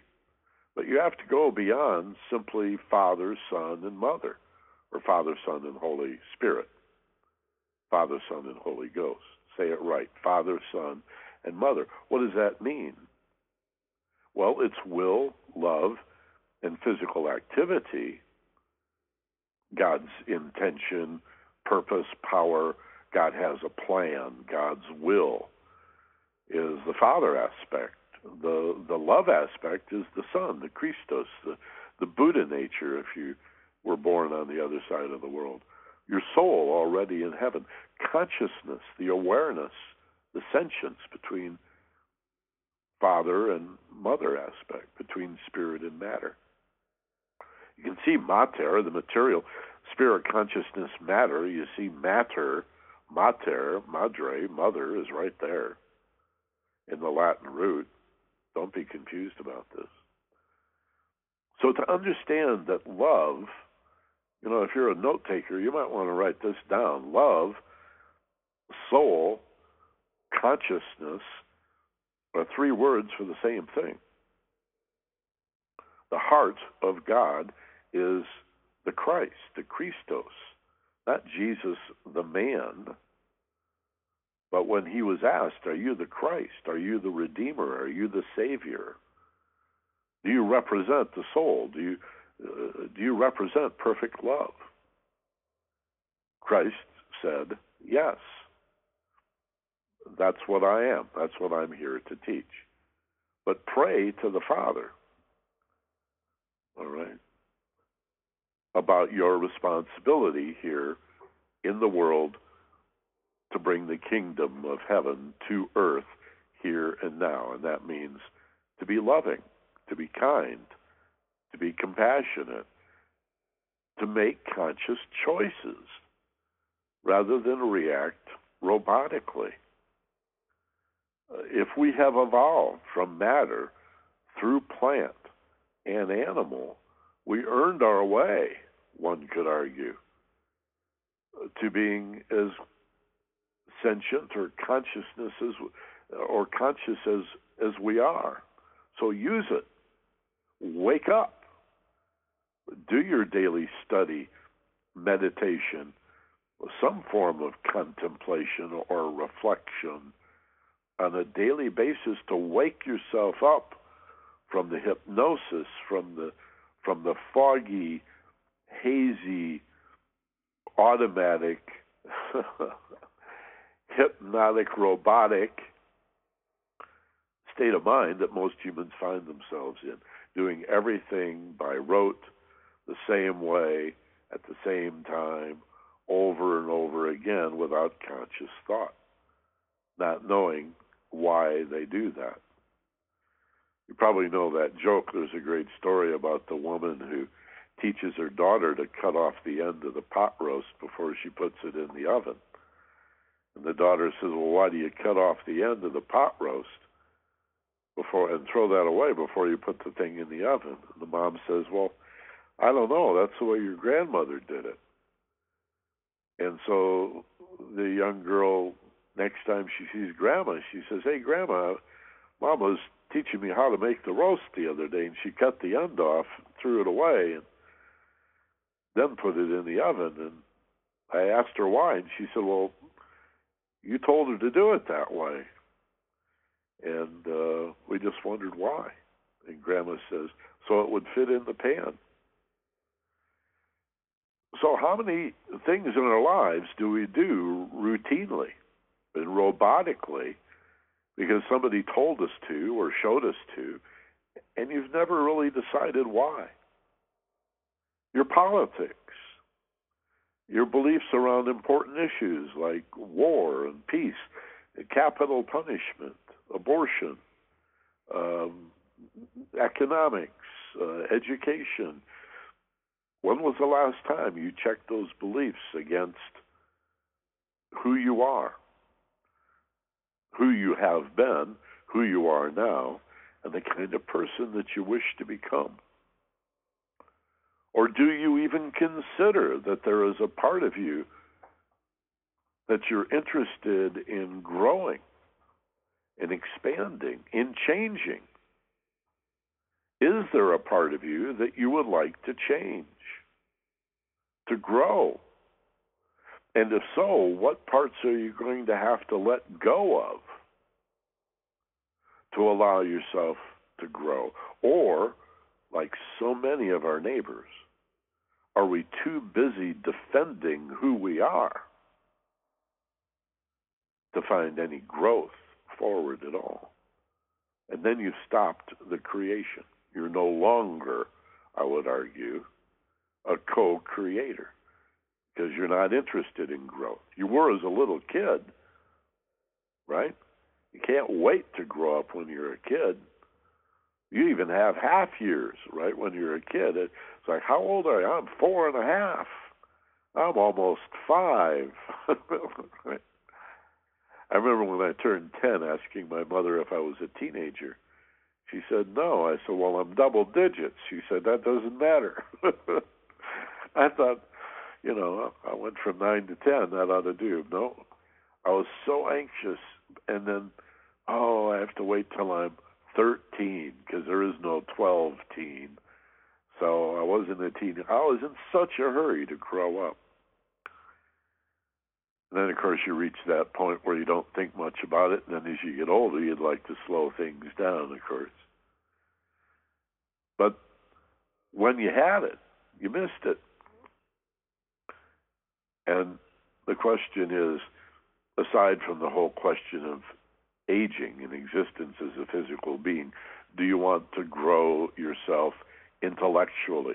but you have to go beyond simply Father, Son, and Mother, or Father, Son, and Holy Spirit. Father, Son, and Holy Ghost. Say it right. Father, Son, and Mother. What does that mean? Well, it's will, love, and physical activity. God's intention, purpose, power. God has a plan. God's will is the Father aspect. The the love aspect is the Son, the Christos, the, the Buddha nature, if you were born on the other side of the world. Your soul already in heaven. Consciousness, the awareness, the sentience between Father and Mother aspect, between spirit and matter. You can see mater, the material, spirit, consciousness, matter. You see matter, mater, madre, mother is right there in the Latin root. Don't be confused about this. So to understand that love, you know, if you're a note taker, you might want to write this down. Love, soul, consciousness are three words for the same thing. The heart of God is the Christ, the Christos, not Jesus the man. But when he was asked, are you the Christ? Are you the Redeemer? Are you the Savior? Do you represent the soul? Do you uh, do you represent perfect love? Christ said, yes. That's what I am. That's what I'm here to teach. But pray to the Father, all right, about your responsibility here in the world to bring the kingdom of heaven to earth here and now. And that means to be loving, to be kind, to be compassionate, to make conscious choices rather than react robotically. If we have evolved from matter through plant and animal, we earned our way, one could argue, to being as sentient or consciousness as, or conscious as, as we are. So use it. Wake up. Do your daily study, meditation, some form of contemplation or reflection on a daily basis to wake yourself up from the hypnosis, from the from the foggy, hazy, automatic, hypnotic, robotic state of mind that most humans find themselves in, doing everything by rote, the same way, at the same time, over and over again without conscious thought, not knowing why they do that. You probably know that joke. There's a great story about the woman who teaches her daughter to cut off the end of the pot roast before she puts it in the oven. And the daughter says, well, why do you cut off the end of the pot roast before and throw that away before you put the thing in the oven? And the mom says, well, I don't know. That's the way your grandmother did it. And so the young girl, next time she sees Grandma, she says, hey, Grandma, Mama's teaching me how to make the roast the other day, and she cut the end off, threw it away, and then put it in the oven. And I asked her why, and she said, well, you told her to do it that way. And uh, we just wondered why. And Grandma says, so it would fit in the pan. So how many things in our lives do we do routinely and robotically because somebody told us to or showed us to, and you've never really decided why? Your politics, your beliefs around important issues like war and peace, capital punishment, abortion, um, economics, uh, education. When was the last time you checked those beliefs against who you are, who you have been, who you are now, and the kind of person that you wish to become? Or do you even consider that there is a part of you that you're interested in growing, in expanding, in changing? Is there a part of you that you would like to change, to grow? And if so, what parts are you going to have to let go of to allow yourself to grow? Or, like so many of our neighbors, are we too busy defending who we are to find any growth forward at all? And then you've stopped the creation. You're no longer, I would argue, a co-creator, because you're not interested in growth. You were as a little kid, right? You can't wait to grow up when you're a kid. You even have half years, right, when you're a kid. It's like, how old are you? I'm four and a half. I'm almost five. Right? I remember when I turned ten asking my mother if I was a teenager. She said, no. I said, well, I'm double digits. She said, that doesn't matter. I thought, you know, I went from nine to ten. That ought to do. No, I was so anxious. And then, oh, I have to wait till I'm thirteen because there is no twelve-teen. So I wasn't a teen. I was in such a hurry to grow up. And then, of course, you reach that point where you don't think much about it. And then as you get older, you'd like to slow things down, of course. But when you had it, you missed it. And the question is, aside from the whole question of aging and existence as a physical being, do you want to grow yourself intellectually?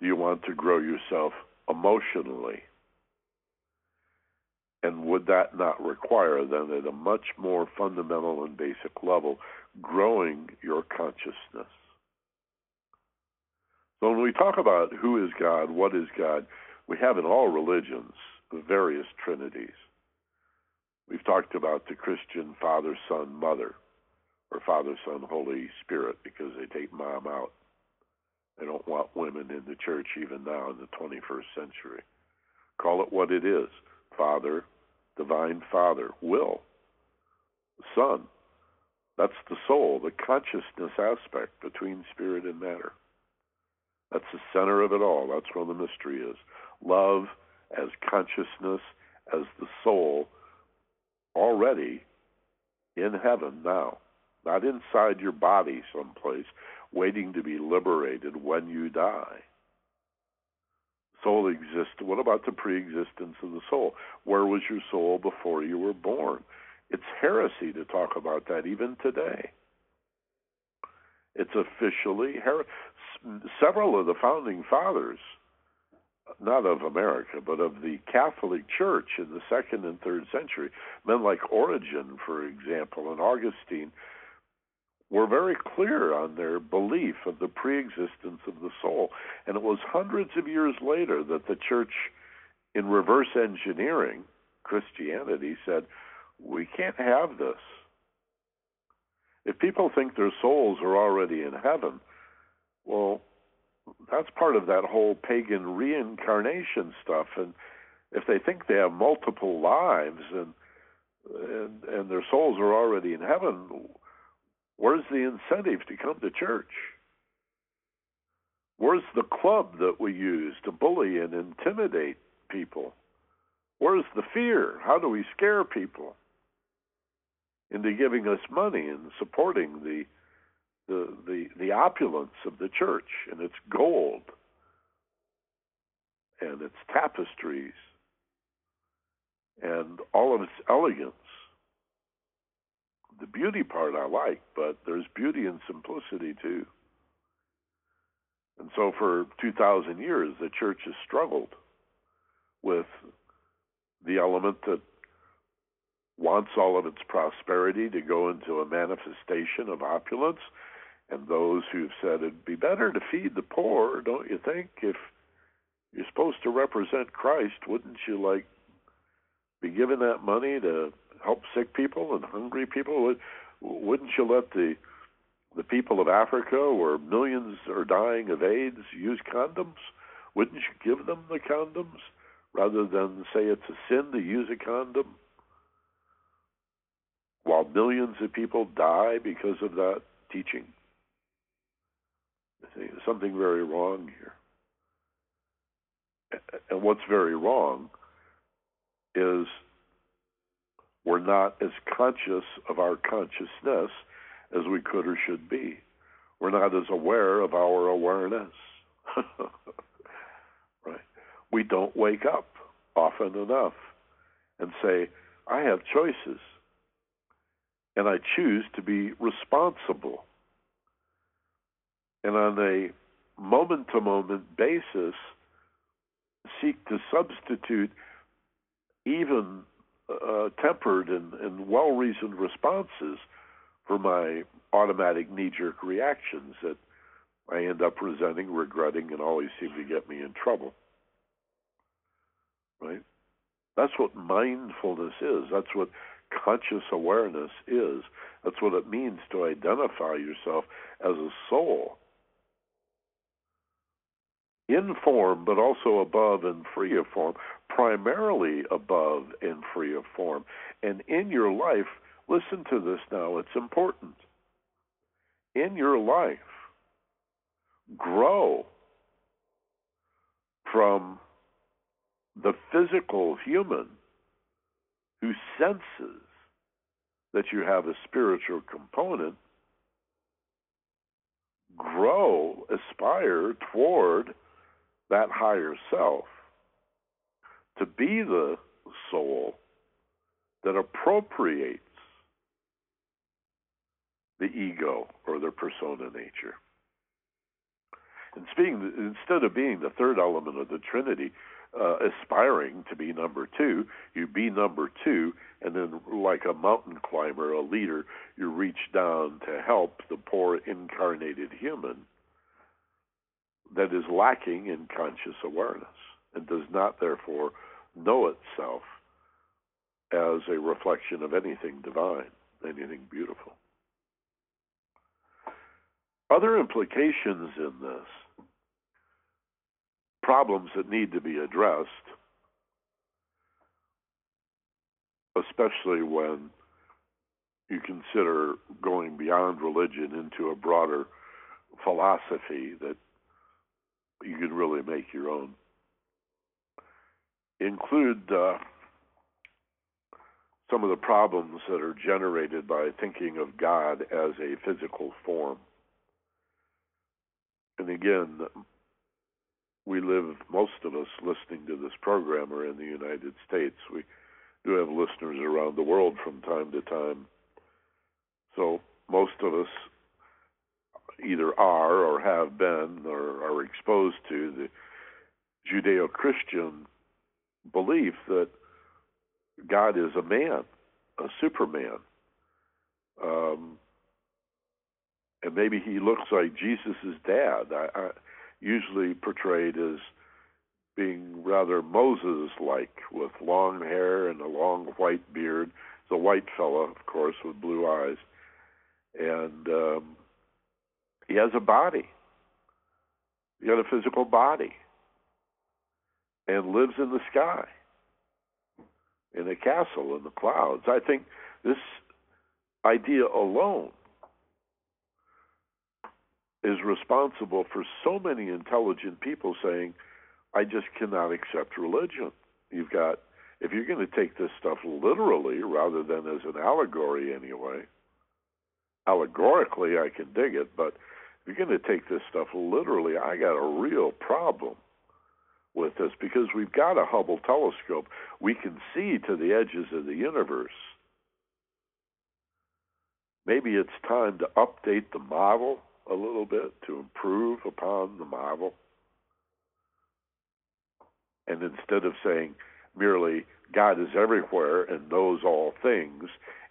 Do you want to grow yourself emotionally? And would that not require, then, at a much more fundamental and basic level, growing your consciousness? So when we talk about who is God, what is God, we have in all religions the various trinities. We've talked about the Christian Father, Son, Mother, or Father, Son, Holy Spirit, because they take mom out. They don't want women in the church even now in the twenty-first century. Call it what it is. Father, divine Father, will, Son. That's the soul, the consciousness aspect between spirit and matter. That's the center of it all. That's where the mystery is. Love as consciousness, as the soul, already in heaven now. Not inside your body someplace, waiting to be liberated when you die. Soul exists. What about the pre-existence of the soul? Where was your soul before you were born? It's heresy to talk about that even today. It's officially her- several of the founding fathers, not of America, but of the Catholic Church in the second and third century, men like Origen, for example, and Augustine, were very clear on their belief of the pre-existence of the soul. And it was hundreds of years later that the Church, in reverse engineering Christianity, said, we can't have this. If people think their souls are already in heaven, well, that's part of that whole pagan reincarnation stuff. And if they think they have multiple lives and and, and their souls are already in heaven, where's the incentive to come to church? Where's the club that we use to bully and intimidate people? Where's the fear? How do we scare people into giving us money and supporting the the the, the opulence of the church and its gold and its tapestries and all of its elegance? The beauty part I like, but there's beauty in simplicity too. And so for two thousand years, the church has struggled with the element that wants all of its prosperity to go into a manifestation of opulence, and those who've said it'd be better to feed the poor, don't you think? If you're supposed to represent Christ, wouldn't you like be giving that money to help sick people and hungry people? Wouldn't you let the the people of Africa, where millions are dying of AIDS, use condoms? Wouldn't you give them the condoms? Rather than say it's a sin to use a condom, while millions of people die because of that teaching. See, there's something very wrong here. And what's very wrong is we're not as conscious of our consciousness as we could or should be. We're not as aware of our awareness. We don't wake up often enough and say, I have choices, and I choose to be responsible. And on a moment-to-moment basis, seek to substitute even uh, tempered and, and well-reasoned responses for my automatic knee-jerk reactions that I end up resenting, regretting, and always seem to get me in trouble. Right? That's what mindfulness is. That's what conscious awareness is. That's what it means to identify yourself as a soul. In form, but also above and free of form. Primarily above and free of form. And in your life, listen to this now, it's important. In your life, grow from the physical human who senses that you have a spiritual component. Grow, aspire toward that higher self, to be the soul that appropriates the ego or their persona nature. And speaking, instead of being the third element of the Trinity, Uh, aspiring to be number two, you be number two, and then like a mountain climber, a leader, you reach down to help the poor incarnated human that is lacking in conscious awareness and does not therefore know itself as a reflection of anything divine, anything beautiful. other implications in this, problems that need to be addressed, especially when you consider going beyond religion into a broader philosophy that you can really make your own, include uh, some of the problems that are generated by thinking of God as a physical form. And again, we live, most of us listening to this program are in the United States. We do have listeners around the world from time to time. So most of us either are or have been or are exposed to the Judeo-Christian belief that God is a man, a superman. Um, and maybe he looks like Jesus' dad, I, I, usually portrayed as being rather Moses-like with long hair and a long white beard. He's a white fella, of course, with blue eyes. And um, he has a body. He had a physical body and lives in the sky, in a castle in the clouds. I think this idea alone is responsible for so many intelligent people saying, I just cannot accept religion. You've got, if you're going to take this stuff literally rather than as an allegory anyway, allegorically I can dig it, but if you're going to take this stuff literally, I got a real problem with this, because we've got a Hubble telescope. We can see to the edges of the universe. Maybe it's time to update the model a little bit, to improve upon the model. And instead of saying merely, God is everywhere and knows all things,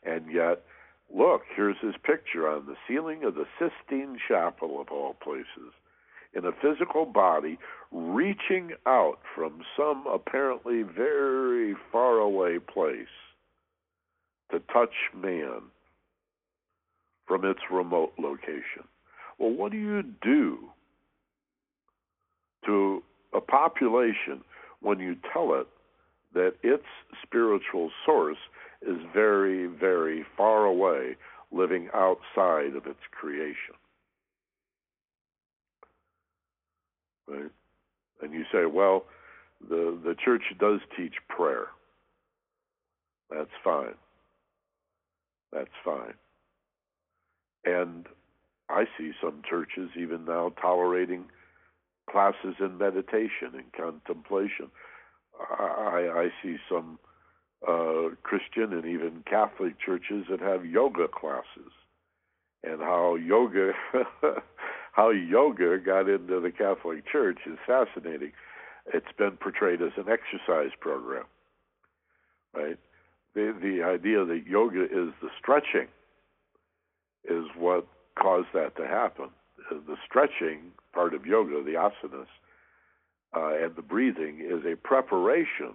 and yet, look, here's his picture on the ceiling of the Sistine Chapel, of all places, in a physical body, reaching out from some apparently very faraway place to touch man from its remote location. Well, what do you do to a population when you tell it that its spiritual source is very, very far away, living outside of its creation? Right? And you say, well, the, the church does teach prayer. That's fine. That's fine. And I see some churches even now tolerating classes in meditation and contemplation. I, I see some uh, Christian and even Catholic churches that have yoga classes, and how yoga... How yoga got into the Catholic Church is fascinating. It's been portrayed as an exercise program, right? The, the idea that yoga is the stretching is what caused that to happen. The stretching part of yoga, the asanas, uh, and the breathing is a preparation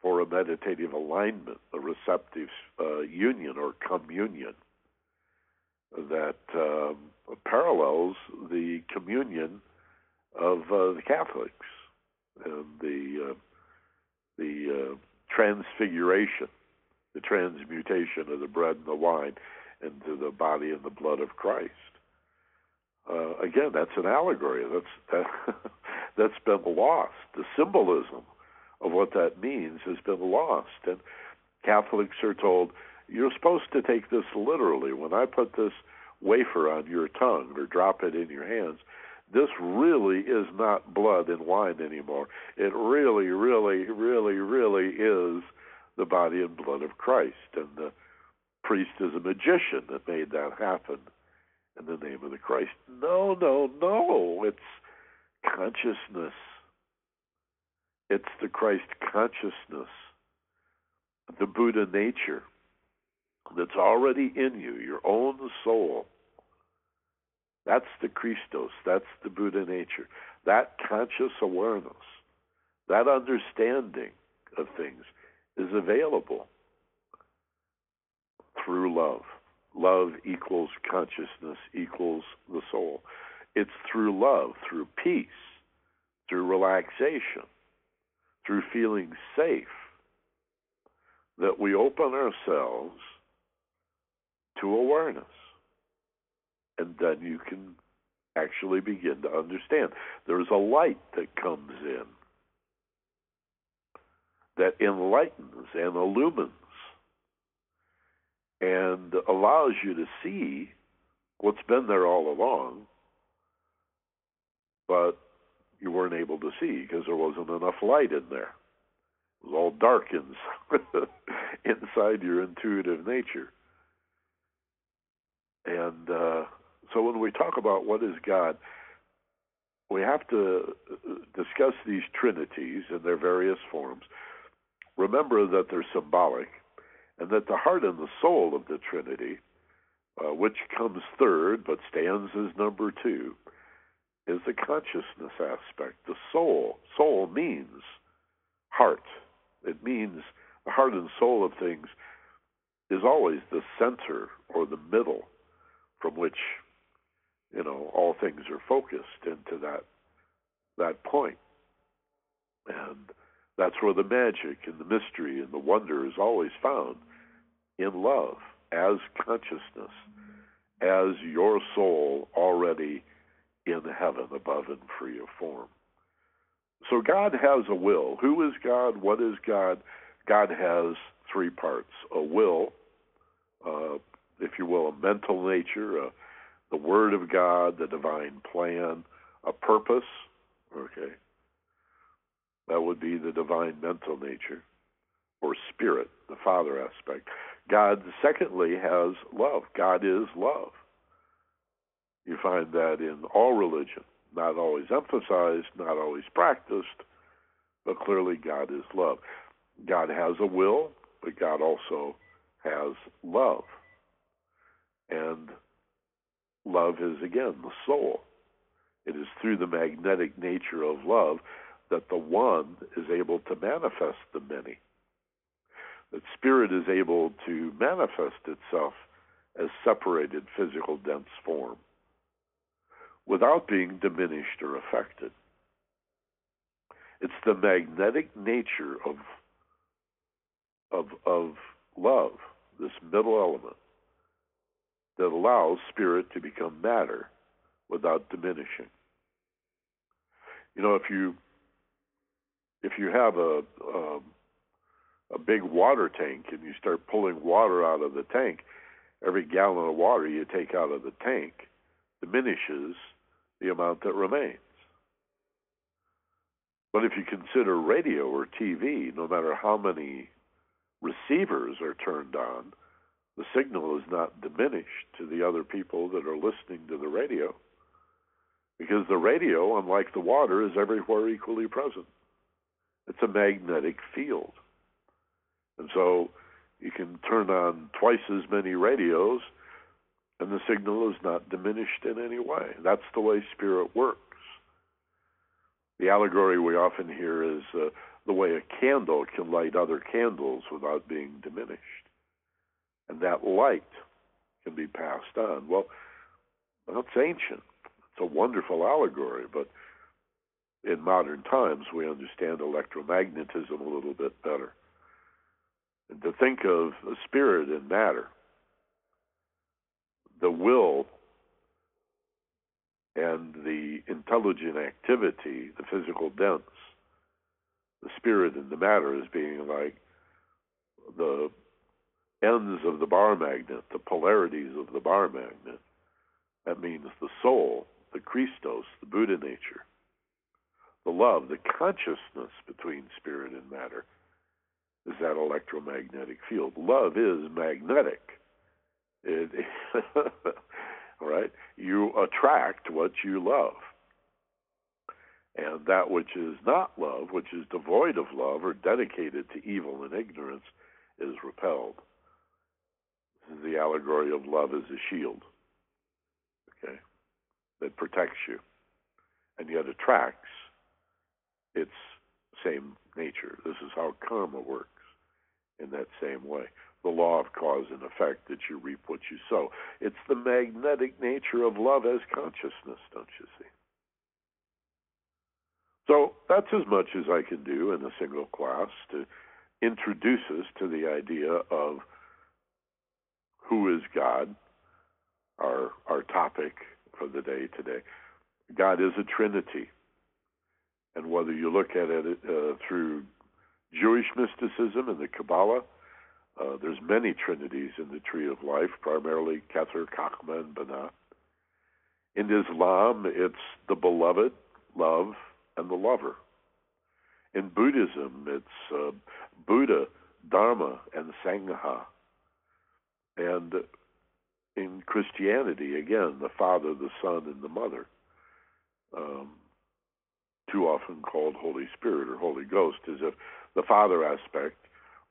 for a meditative alignment, a receptive uh, union or communion that um, parallels the communion of uh, the Catholics and the uh, the uh, transfiguration, the transmutation of the bread and the wine into the body and the blood of Christ. Uh, again, that's an allegory. That's that, that's been lost. The symbolism of what that means has been lost, and Catholics are told, you're supposed to take this literally. When I put this wafer on your tongue or drop it in your hands, this really is not blood and wine anymore. It really, really, really, really is the body and blood of Christ. And the priest is a magician that made that happen in the name of the Christ. No, no, no. It's consciousness. It's the Christ consciousness, the Buddha nature that's already in you, your own soul. That's the Christos. That's the Buddha nature. That conscious awareness, that understanding of things is available through love, love equals consciousness equals the soul. It's through love, through peace, through relaxation, through feeling safe, that we open ourselves to awareness. And then you can actually begin to understand. There's a light that comes in that enlightens and illumines and allows you to see what's been there all along, but you weren't able to see because there wasn't enough light in there. It was all dark inside, inside your intuitive nature. And uh, so when we talk about what is God, we have to discuss these trinities in their various forms. Remember that they're symbolic, and that the heart and the soul of the Trinity, uh, which comes third but stands as number two, is the consciousness aspect, the soul. Soul means heart. It means the heart and soul of things is always the center or the middle from which, you know, all things are focused into that that point. And that's where the magic and the mystery and the wonder is always found, in love, as consciousness, as your soul already in heaven, above and free of form. So God has a will. Who is God? What is God? God has three parts: a will, uh, if you will, a mental nature, uh, the Word of God, the divine plan, a purpose, okay, that would be the divine mental nature, or spirit, the Father aspect. God, secondly, has love. God is love. You find that in all religion, not always emphasized, not always practiced, but clearly God is love. God has a will, but God also has love. And love is, again, the soul. It is through the magnetic nature of love that the one is able to manifest the many, that spirit is able to manifest itself as separated, physical, dense form, without being diminished or affected. It's the magnetic nature of, of, of love, this middle element, that allows spirit to become matter without diminishing. You know, if you if you have a, a a big water tank and you start pulling water out of the tank, every gallon of water you take out of the tank diminishes the amount that remains. But if you consider radio or T V, no matter how many receivers are turned on, the signal is not diminished to the other people that are listening to the radio, because the radio, unlike the water, is everywhere equally present. It's a magnetic field. And so you can turn on twice as many radios, and the signal is not diminished in any way. That's the way spirit works. The allegory we often hear is uh, the way a candle can light other candles without being diminished. And that light can be passed on. Well, that's ancient. It's a wonderful allegory, but in modern times we understand electromagnetism a little bit better. And to think of a spirit and matter, the will and the intelligent activity, the physical dense, the spirit and the matter as being like the ends of the bar magnet, the polarities of the bar magnet. That means the soul, the Christos, the Buddha nature, the love, the consciousness between spirit and matter is that electromagnetic field. Love is magnetic. It, all right? You attract what you love. And that which is not love, which is devoid of love or dedicated to evil and ignorance, is repelled. This is the allegory of love as a shield, okay, that protects you and yet attracts its same nature. This is how karma works in that same way. the law of cause and effect, that you reap what you sow. It's the magnetic nature of love as consciousness, don't you see? So that's as much as I can do in a single class to introduce us to the idea of who is God, our, our topic for the day today. God is a trinity. And whether you look at it uh, through Jewish mysticism and the Kabbalah, uh, there's many trinities in the Tree of Life, primarily Kether, Chachma, and Binah. In Islam, it's the beloved, love, and the lover. In Buddhism, it's uh, Buddha, Dharma, and Sangha. And in Christianity, again, the Father, the Son, and the Mother, um, too often called Holy Spirit or Holy Ghost, as if the Father aspect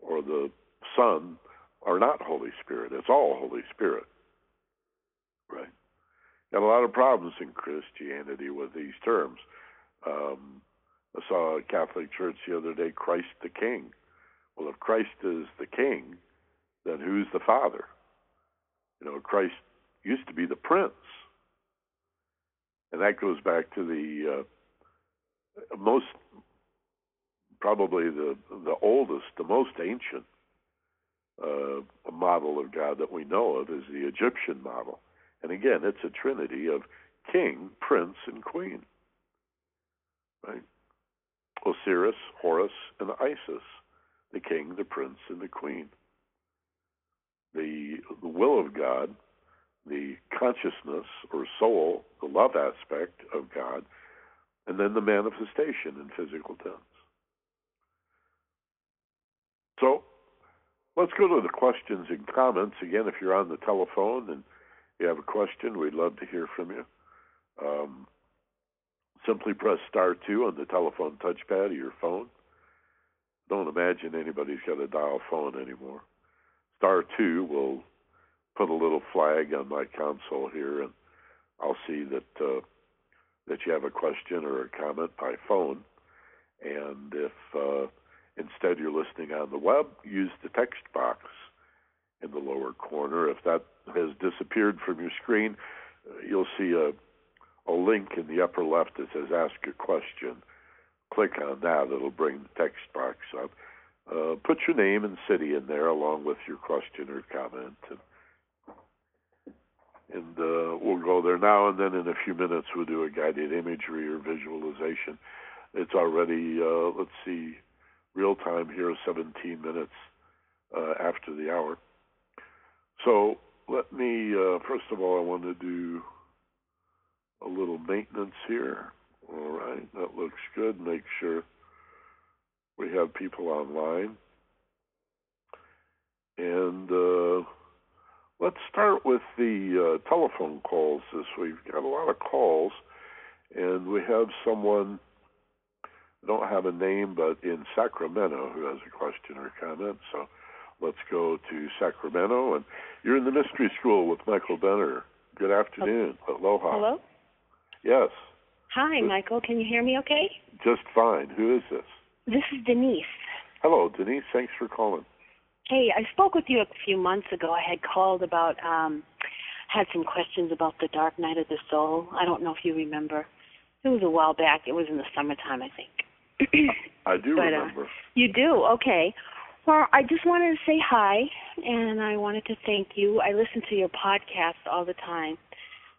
or the Son are not Holy Spirit. It's all Holy Spirit, right? Got a lot of problems in Christianity with these terms. Um, I saw a Catholic church the other day, Christ the King. Well, if Christ is the King, then who's the Father? You know, Christ used to be the Prince. And that goes back to the uh, most, probably the, the oldest, the most ancient uh, model of God that we know of is the Egyptian model. And again, it's a trinity of King, Prince, and Queen. Right? Osiris, Horus, and Isis, the king, the prince, and the queen. The, the will of God, the consciousness or soul, the love aspect of God, and then the manifestation in physical tense. So let's go to the questions and comments. Again, if you're on the telephone and you have a question, we'd love to hear from you. Um, Simply press star two on the telephone touchpad of your phone. Don't imagine anybody's got a dial phone anymore. star two will put a little flag on my console here, and I'll see that uh, that you have a question or a comment by phone. And if uh, instead you're listening on the web, use the text box in the lower corner. If that has disappeared from your screen, you'll see a a link in the upper left that says Ask a Question. Click on that. It'll bring the text box up. Uh, put your name and city in there along with your question or comment. And, and uh, we'll go there now, and then in a few minutes we'll do a guided imagery or visualization. It's already, uh, let's see, real time here, seventeen minutes uh, after the hour. So let me, uh, first of all, I want to do a little maintenance here. All right, that looks good. Make sure we have people online. And uh, let's start with the uh, telephone calls this week. We've got a lot of calls, and we have someone, I don't have a name, but in Sacramento who has a question or comment. So let's go to Sacramento. And you're in the Mystery School with Michael Benner. Good afternoon. Aloha. Hello? Yes. Hi, this, Michael. Can you hear me okay? Just fine. Who is this? This is Denise. Hello, Denise. Thanks for calling. Hey, I spoke with you a few months ago. I had called about, um, had some questions about the dark night of the soul. I don't know if you remember. It was a while back. It was in the summertime, I think. I do but, remember. Uh, you do? Okay. Well, I just wanted to say hi, and I wanted to thank you. I listen to your podcast all the time.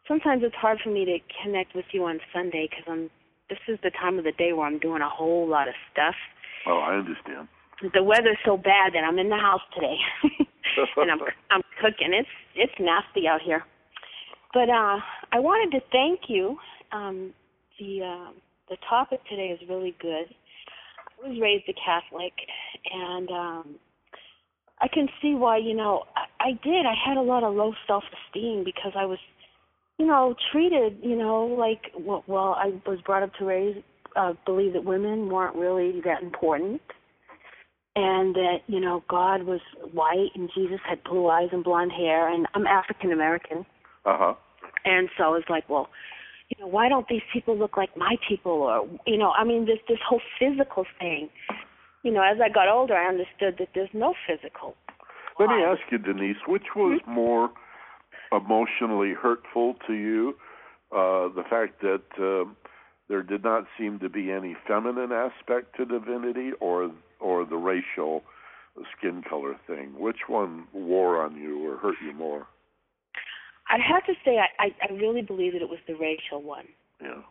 Sometimes it's hard for me to connect with you on Sunday because I'm. This is the time of the day where I'm doing a whole lot of stuff. Oh, I understand. The weather's so bad that I'm in the house today, and I'm I'm cooking. It's it's nasty out here. But uh, I wanted to thank you. Um, the uh, the topic today is really good. I was raised a Catholic, and um, I can see why. You know, I, I did. I had a lot of low self-esteem because I was. You know, treated, you know, like, well, well I was brought up to raise, uh, believe that women weren't really that important and that, you know, God was white and Jesus had blue eyes and blonde hair, and I'm African-American. Uh-huh. And so it's like, well, you know, why don't these people look like my people? Or, you know, I mean, this, this whole physical thing. You know, as I got older, I understood that there's no physical. Let me ask you, Denise, which was more emotionally hurtful to you, uh, the fact that uh, there did not seem to be any feminine aspect to divinity, or or the racial skin color thing? Which one wore on you or hurt you more? I'd have to say I, I, I really believe that it was the racial one. Yeah.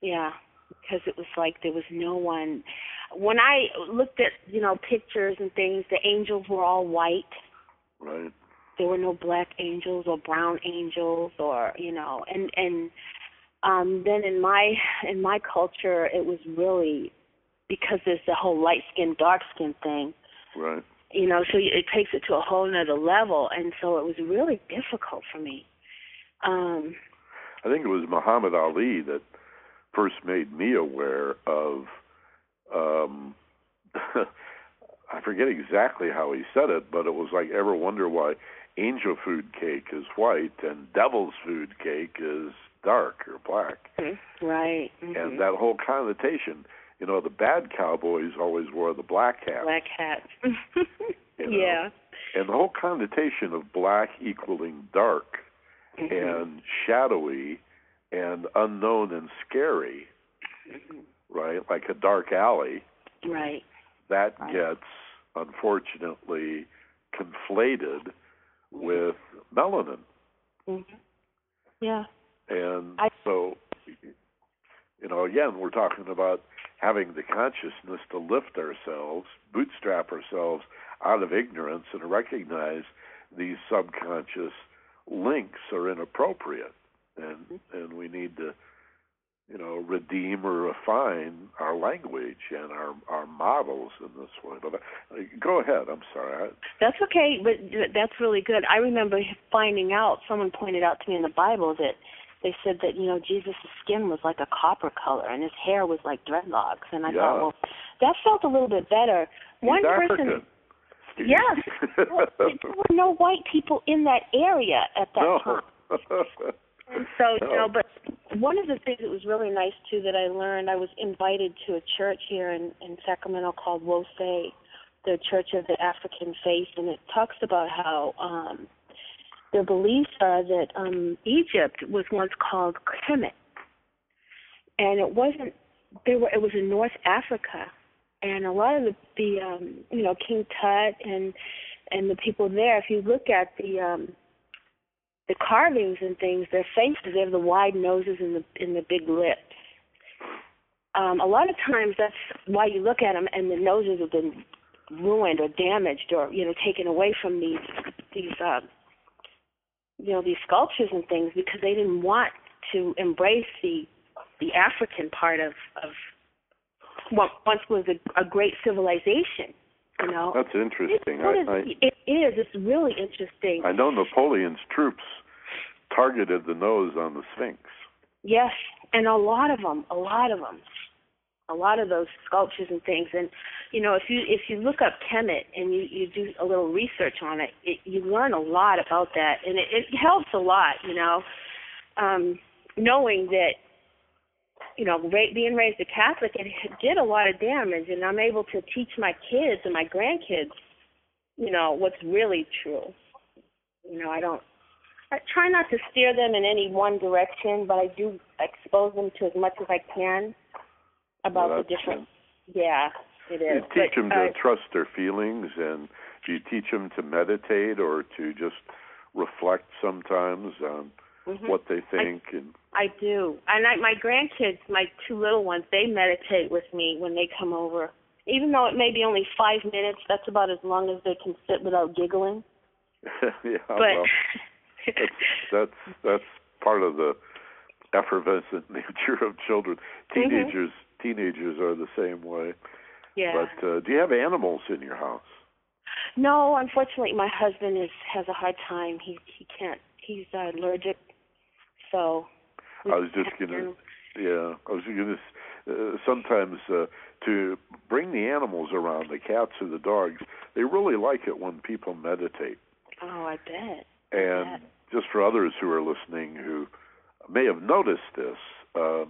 Yeah, because it was like there was no one. When I looked at, you know, pictures and things, the angels were all white. Right. There were no black angels or brown angels or, you know, and and um, then in my in my culture it was really because there's the whole light skin, dark skin thing. Right. You know, so it takes it to a whole nother level, and so it was really difficult for me. Um, I think it was Muhammad Ali that first made me aware of, um, I forget exactly how he said it, but it was like, ever wonder why angel food cake is white and devil's food cake is dark or black? Mm-hmm. Right. Mm-hmm. And that whole connotation. You know, the bad cowboys always wore the black hat. Black hat. You know? Yeah. And the whole connotation of black equaling dark, mm-hmm. and shadowy and unknown and scary, mm-hmm. right? Like a dark alley. Right. That right. gets, unfortunately, conflated with melanin. Mm-hmm. Yeah. And I... so, you know, again, we're talking about having the consciousness to lift ourselves, bootstrap ourselves out of ignorance and recognize these subconscious links are inappropriate. And and we need to, you know, redeem or refine our language and our, our models in this way. But go ahead. I'm sorry. That's okay, but that's really good. I remember finding out, someone pointed out to me in the Bible that they said that, you know, Jesus' skin was like a copper color and his hair was like dreadlocks. And I yeah. thought, well, that felt a little bit better. He's One African. person. Yes. Well, there were no white people in that area at that no. time. And so, no. you know, but one of the things that was really nice, too, that I learned, I was invited to a church here in, in Sacramento called Wosé, the Church of the African Faith, and it talks about how um, their beliefs are that um, Egypt was once called Kemet, and it wasn't. They were. It was in North Africa, and a lot of the, the um, you know, King Tut and and the people there. If you look at the um, the carvings and things, their faces, they have the wide noses and the and the big lips. Um, a lot of times, that's why you look at them, and the noses have been ruined or damaged, or, you know, taken away from these these. Uh, you know, these sculptures and things, because they didn't want to embrace the the African part of, of what once was a, a great civilization, you know. That's interesting. It, I, I, it is. It's really interesting. I know Napoleon's troops targeted the nose on the Sphinx. Yes, and a lot of them, a lot of them, a lot of those sculptures and things. And, you know, if you if you look up Kemet and you, you do a little research on it, it, you learn a lot about that, and it, it helps a lot, you know, um, knowing that, you know, ra- being raised a Catholic, it did a lot of damage, and I'm able to teach my kids and my grandkids, you know, what's really true. You know, I don't, I try not to steer them in any one direction, but I do expose them to as much as I can about well, the different, true. yeah. It is. You teach but, them to uh, trust their feelings, and do you teach them to meditate or to just reflect sometimes on mm-hmm. what they think? I, and I do. And I, my grandkids, my two little ones, they meditate with me when they come over. Even though it may be only five minutes, that's about as long as they can sit without giggling. yeah, but well, that's, that's, that's part of the effervescent nature of children. Teenagers, mm-hmm. teenagers are the same way. Yeah. But uh, do you have animals in your house? No, unfortunately, my husband is has a hard time. He he can't. He's uh, allergic. So. I was just gonna. Yeah, I was gonna. Uh, sometimes uh, to bring the animals around, the cats or the dogs, they really like it when people meditate. Oh, I bet. And I bet. Just for others who are listening who may have noticed this. Uh,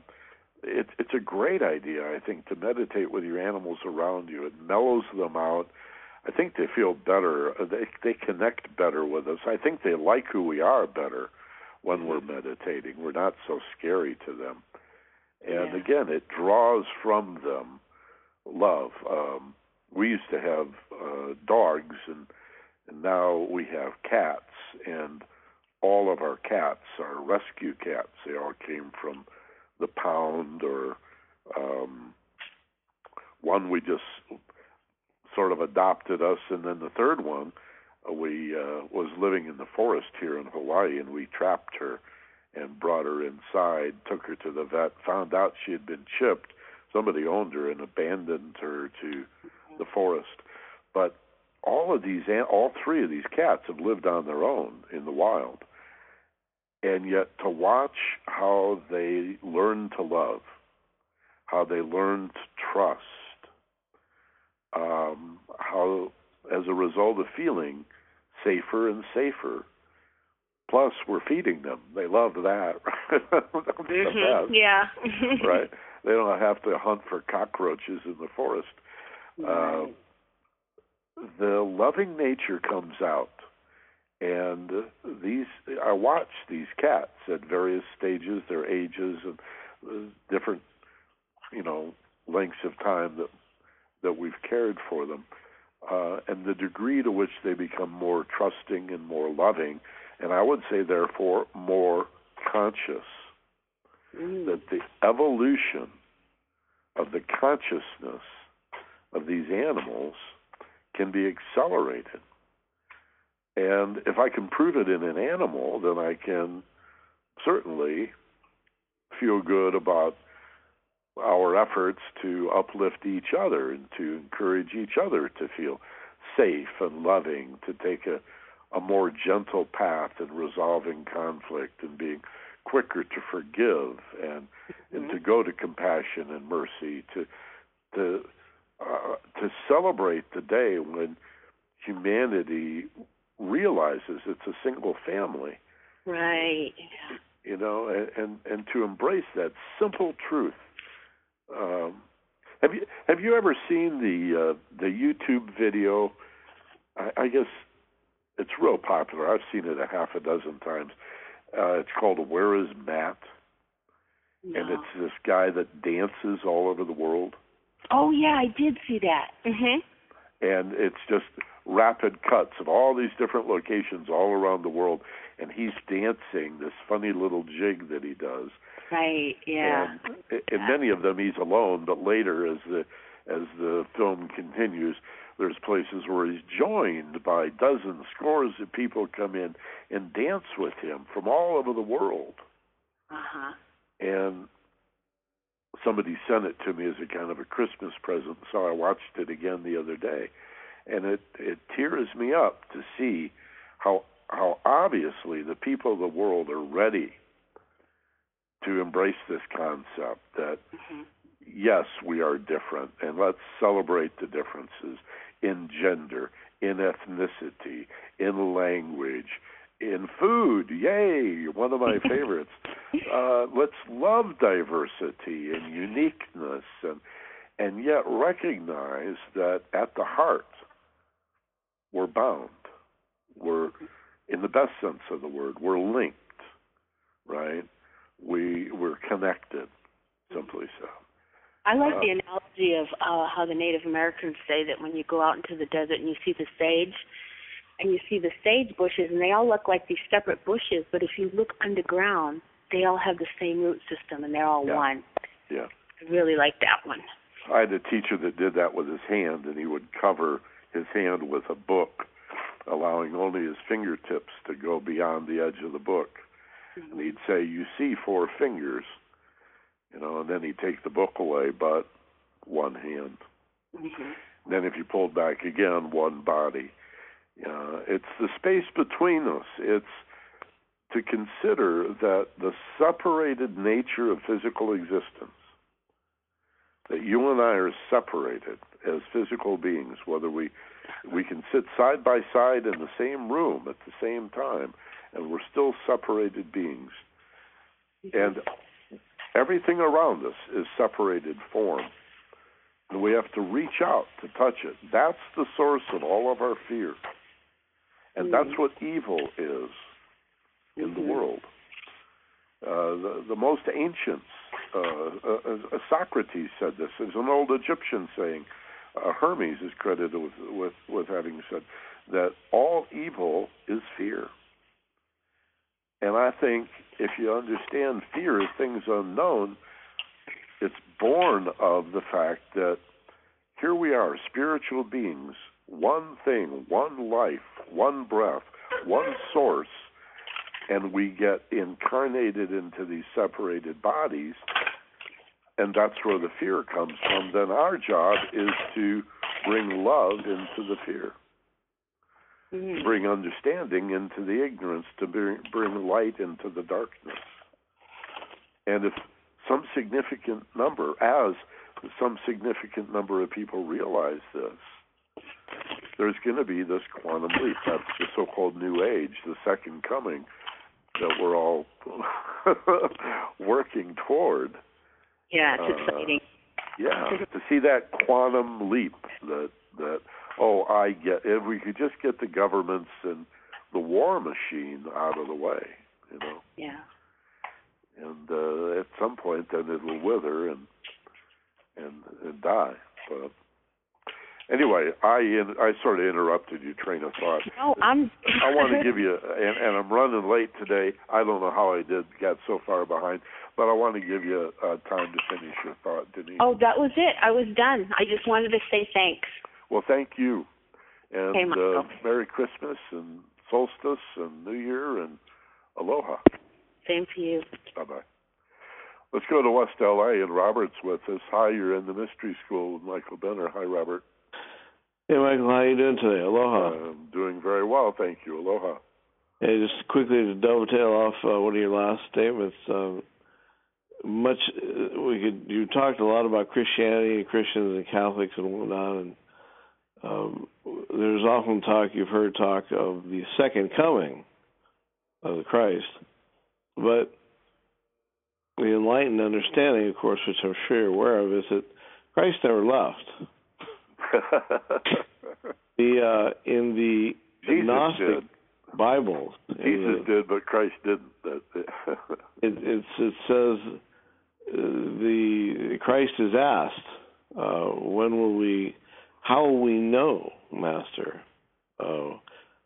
It, it's a great idea, I think, to meditate with your animals around you. It mellows them out. I think they feel better. They they connect better with us. I think they like who we are better when we're meditating. We're not so scary to them. And, yeah. again, it draws from them love. Um, we used to have uh, dogs, and, and now we have cats. And all of our cats are rescue cats. They all came from the pound, or um, one we just sort of adopted us, and then the third one, we uh, was living in the forest here in Hawaii, and we trapped her and brought her inside, took her to the vet, found out she had been chipped. Somebody owned her and abandoned her to the forest. But all of these, all three of these cats have lived on their own in the wild, and yet to watch how they learn to love, how they learn to trust, Um, how, as a result of feeling safer and safer, plus we're feeding them. They love that. Right? Mm-hmm. the yeah. Right. They don't have to hunt for cockroaches in the forest. Right. Uh, the loving nature comes out, and these I watch these cats at various stages, their ages, and different, you know, lengths of time that. that we've cared for them, uh, and the degree to which they become more trusting and more loving, and I would say, therefore, more conscious. Mm. That the evolution of the consciousness of these animals can be accelerated. And if I can prove it in an animal, then I can certainly feel good about our efforts to uplift each other and to encourage each other to feel safe and loving, to take a, a more gentle path in resolving conflict and being quicker to forgive and, mm-hmm. and to go to compassion and mercy, to to uh, to celebrate the day when humanity realizes it's a single family. Right. You know, and, and, and to embrace that simple truth. Um, have you have you ever seen the uh, the YouTube video? I, I guess it's real popular. I've seen it a half a dozen times. Uh, it's called "Where Is Matt?" No. And it's this guy that dances all over the world. Oh yeah, I did see that. Mm-hmm. And it's just rapid cuts of all these different locations all around the world, and he's dancing this funny little jig that he does. Right, yeah. And in many of them, he's alone, but later, as the as the film continues, there's places where he's joined by dozens, scores of people come in and dance with him from all over the world. Uh-huh. And somebody sent it to me as a kind of a Christmas present, so I watched it again the other day. And it, it tears me up to see how how obviously the people of the world are ready to embrace this concept that, mm-hmm. yes, we are different, and let's celebrate the differences in gender, in ethnicity, in language, in food. Yay, one of my favorites. Uh, let's love diversity and uniqueness, and and yet recognize that at the heart we're bound. We're, in the best sense of the word, we're linked, right? We were connected, simply so. I like uh, the analogy of uh, how the Native Americans say that when you go out into the desert and you see the sage, and you see the sage bushes, and they all look like these separate bushes, but if you look underground, they all have the same root system, and they're all yeah. one. Yeah. I really like that one. I had a teacher that did that with his hand, and he would cover his hand with a book, allowing only his fingertips to go beyond the edge of the book. And he'd say, you see four fingers, you know, and then he'd take the book away, but one hand. Mm-hmm. Then if you pulled back again, one body. Uh, it's the space between us. It's to consider that the separated nature of physical existence, that you and I are separated as physical beings, whether we, we can sit side by side in the same room at the same time, and we're still separated beings. And everything around us is separated form. And we have to reach out to touch it. That's the source of all of our fear. And mm-hmm. that's what evil is in mm-hmm. the world. Uh, the, the most ancients, uh, uh, uh, Socrates said this. It's an old Egyptian saying. Uh, Hermes is credited with, with, with having said that all evil is fear. And I think if you understand fear as things unknown, it's born of the fact that here we are, spiritual beings, one thing, one life, one breath, one source, and we get incarnated into these separated bodies. And that's where the fear comes from. Then our job is to bring love into the fear, mm-hmm. bring understanding into the ignorance, to bring, bring light into the darkness. And if some significant number, as some significant number of people realize this, there's going to be this quantum leap. That's the so-called New Age, the second coming that we're all working toward. Yeah, it's uh, exciting. Yeah, to see that quantum leap that, that oh, I get, if we could just get the governments and the war machine out of the way, you know. Yeah. And uh, at some point, then it'll wither and and, and die. But anyway, I in, I sort of interrupted your train of thought. No, I'm. I want to give you, and, and I'm running late today. I don't know how I did got so far behind. But I want to give you uh, time to finish your thought, Denise. Oh, that was it. I was done. I just wanted to say thanks. Well, thank you. And hey, uh, Merry Christmas and Solstice and New Year and Aloha. Same to you. Bye-bye. Let's go to West L A and Robert's with us. Hi, you're in the Mystery School with Michael Benner. Hi, Robert. Hey, Michael. How are you doing today? Aloha. I'm doing very well, thank you. Aloha. Hey, just quickly to dovetail off uh, one of your last statements, um, Much we could. You talked a lot about Christianity and Christians and Catholics and whatnot, and um, there's often talk. You've heard talk of the second coming of the Christ, but the enlightened understanding, of course, which I'm sure you're aware of, is that Christ never left. the uh, in the Jesus Gnostic did. Bible, Jesus the, did, but Christ didn't. That's it. it, it, it says. The Christ is asked, uh, when will we, how will we know, Master, uh,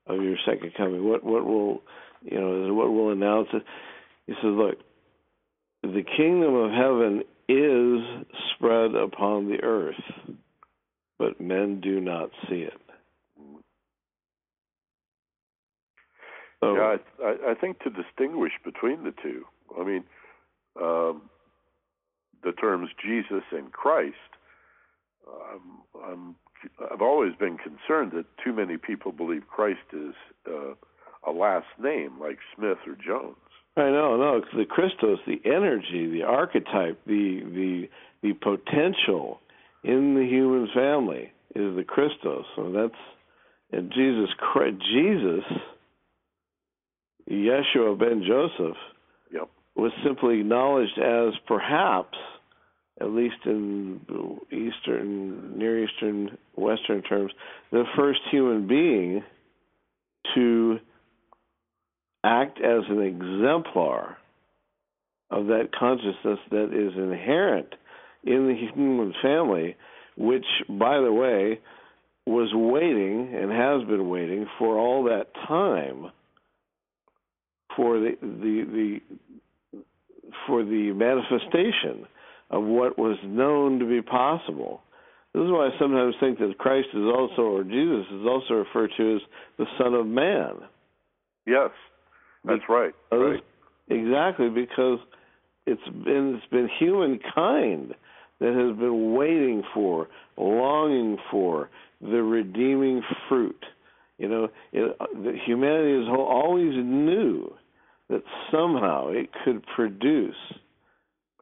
of your second coming? What what will, you know, what will announce it? He says, look, the kingdom of heaven is spread upon the earth, but men do not see it. So, yeah, I, I think to distinguish between the two, I mean, um, the terms Jesus and Christ, um, I'm, I've always been concerned that too many people believe Christ is uh, a last name, like Smith or Jones. I know, no, it's the Christos, the energy, the archetype, the the the potential in the human family is the Christos. So that's and Jesus, Jesus, Yeshua ben Joseph. Yep. Was simply acknowledged as perhaps, at least in Eastern, Near Eastern, Western terms, the first human being to act as an exemplar of that consciousness that is inherent in the human family, which, by the way, was waiting and has been waiting for all that time for the the, the for the manifestation of what was known to be possible. This is why I sometimes think that Christ is also, or Jesus is also referred to as the Son of Man. Yes, that's because, right. right. Exactly, because it's been, it's been humankind that has been waiting for, longing for, the redeeming fruit. You know, it, humanity is always knew that somehow it could produce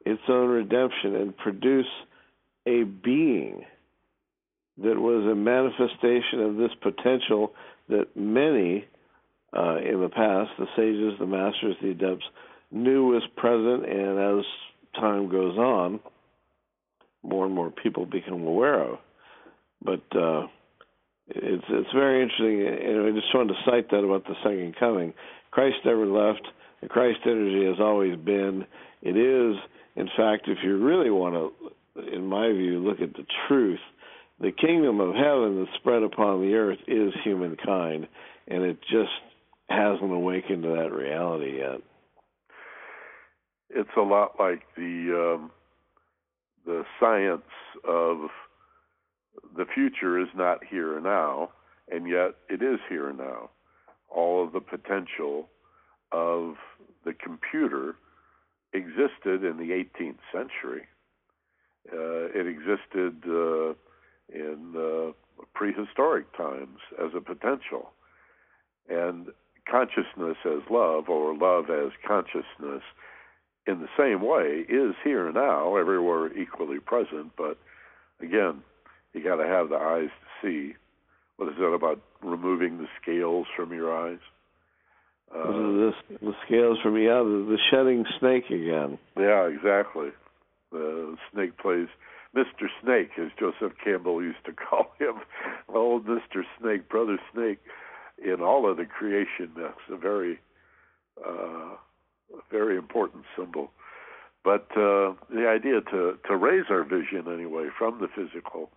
its own redemption and produce a being that was a manifestation of this potential that many uh, in the past, the sages, the masters, the adepts, knew was present, and as time goes on, more and more people become aware of. But uh, it's it's very interesting, and I just wanted to cite that about the second coming. Christ never left. The Christ energy has always been. It is, in fact, if you really want to, in my view, look at the truth, the kingdom of heaven that's spread upon the earth is humankind, and it just hasn't awakened to that reality yet. It's a lot like the um, the science of the future is not here now, and yet it is here now. All of the potential of the computer existed in the eighteenth century. Uh, it existed uh, in uh, prehistoric times as a potential. And consciousness as love, or love as consciousness, in the same way, is here now, everywhere equally present. But again, you got to have the eyes to see. What is that about removing the scales from your eyes? Uh, the, the scales from yeah, the, the shedding snake again. Yeah, exactly. The snake plays Mister Snake, as Joseph Campbell used to call him, old Mister Snake, Brother Snake. In all of the creation, that's a very, uh, a very important symbol. But uh, the idea to, to raise our vision anyway from the physical,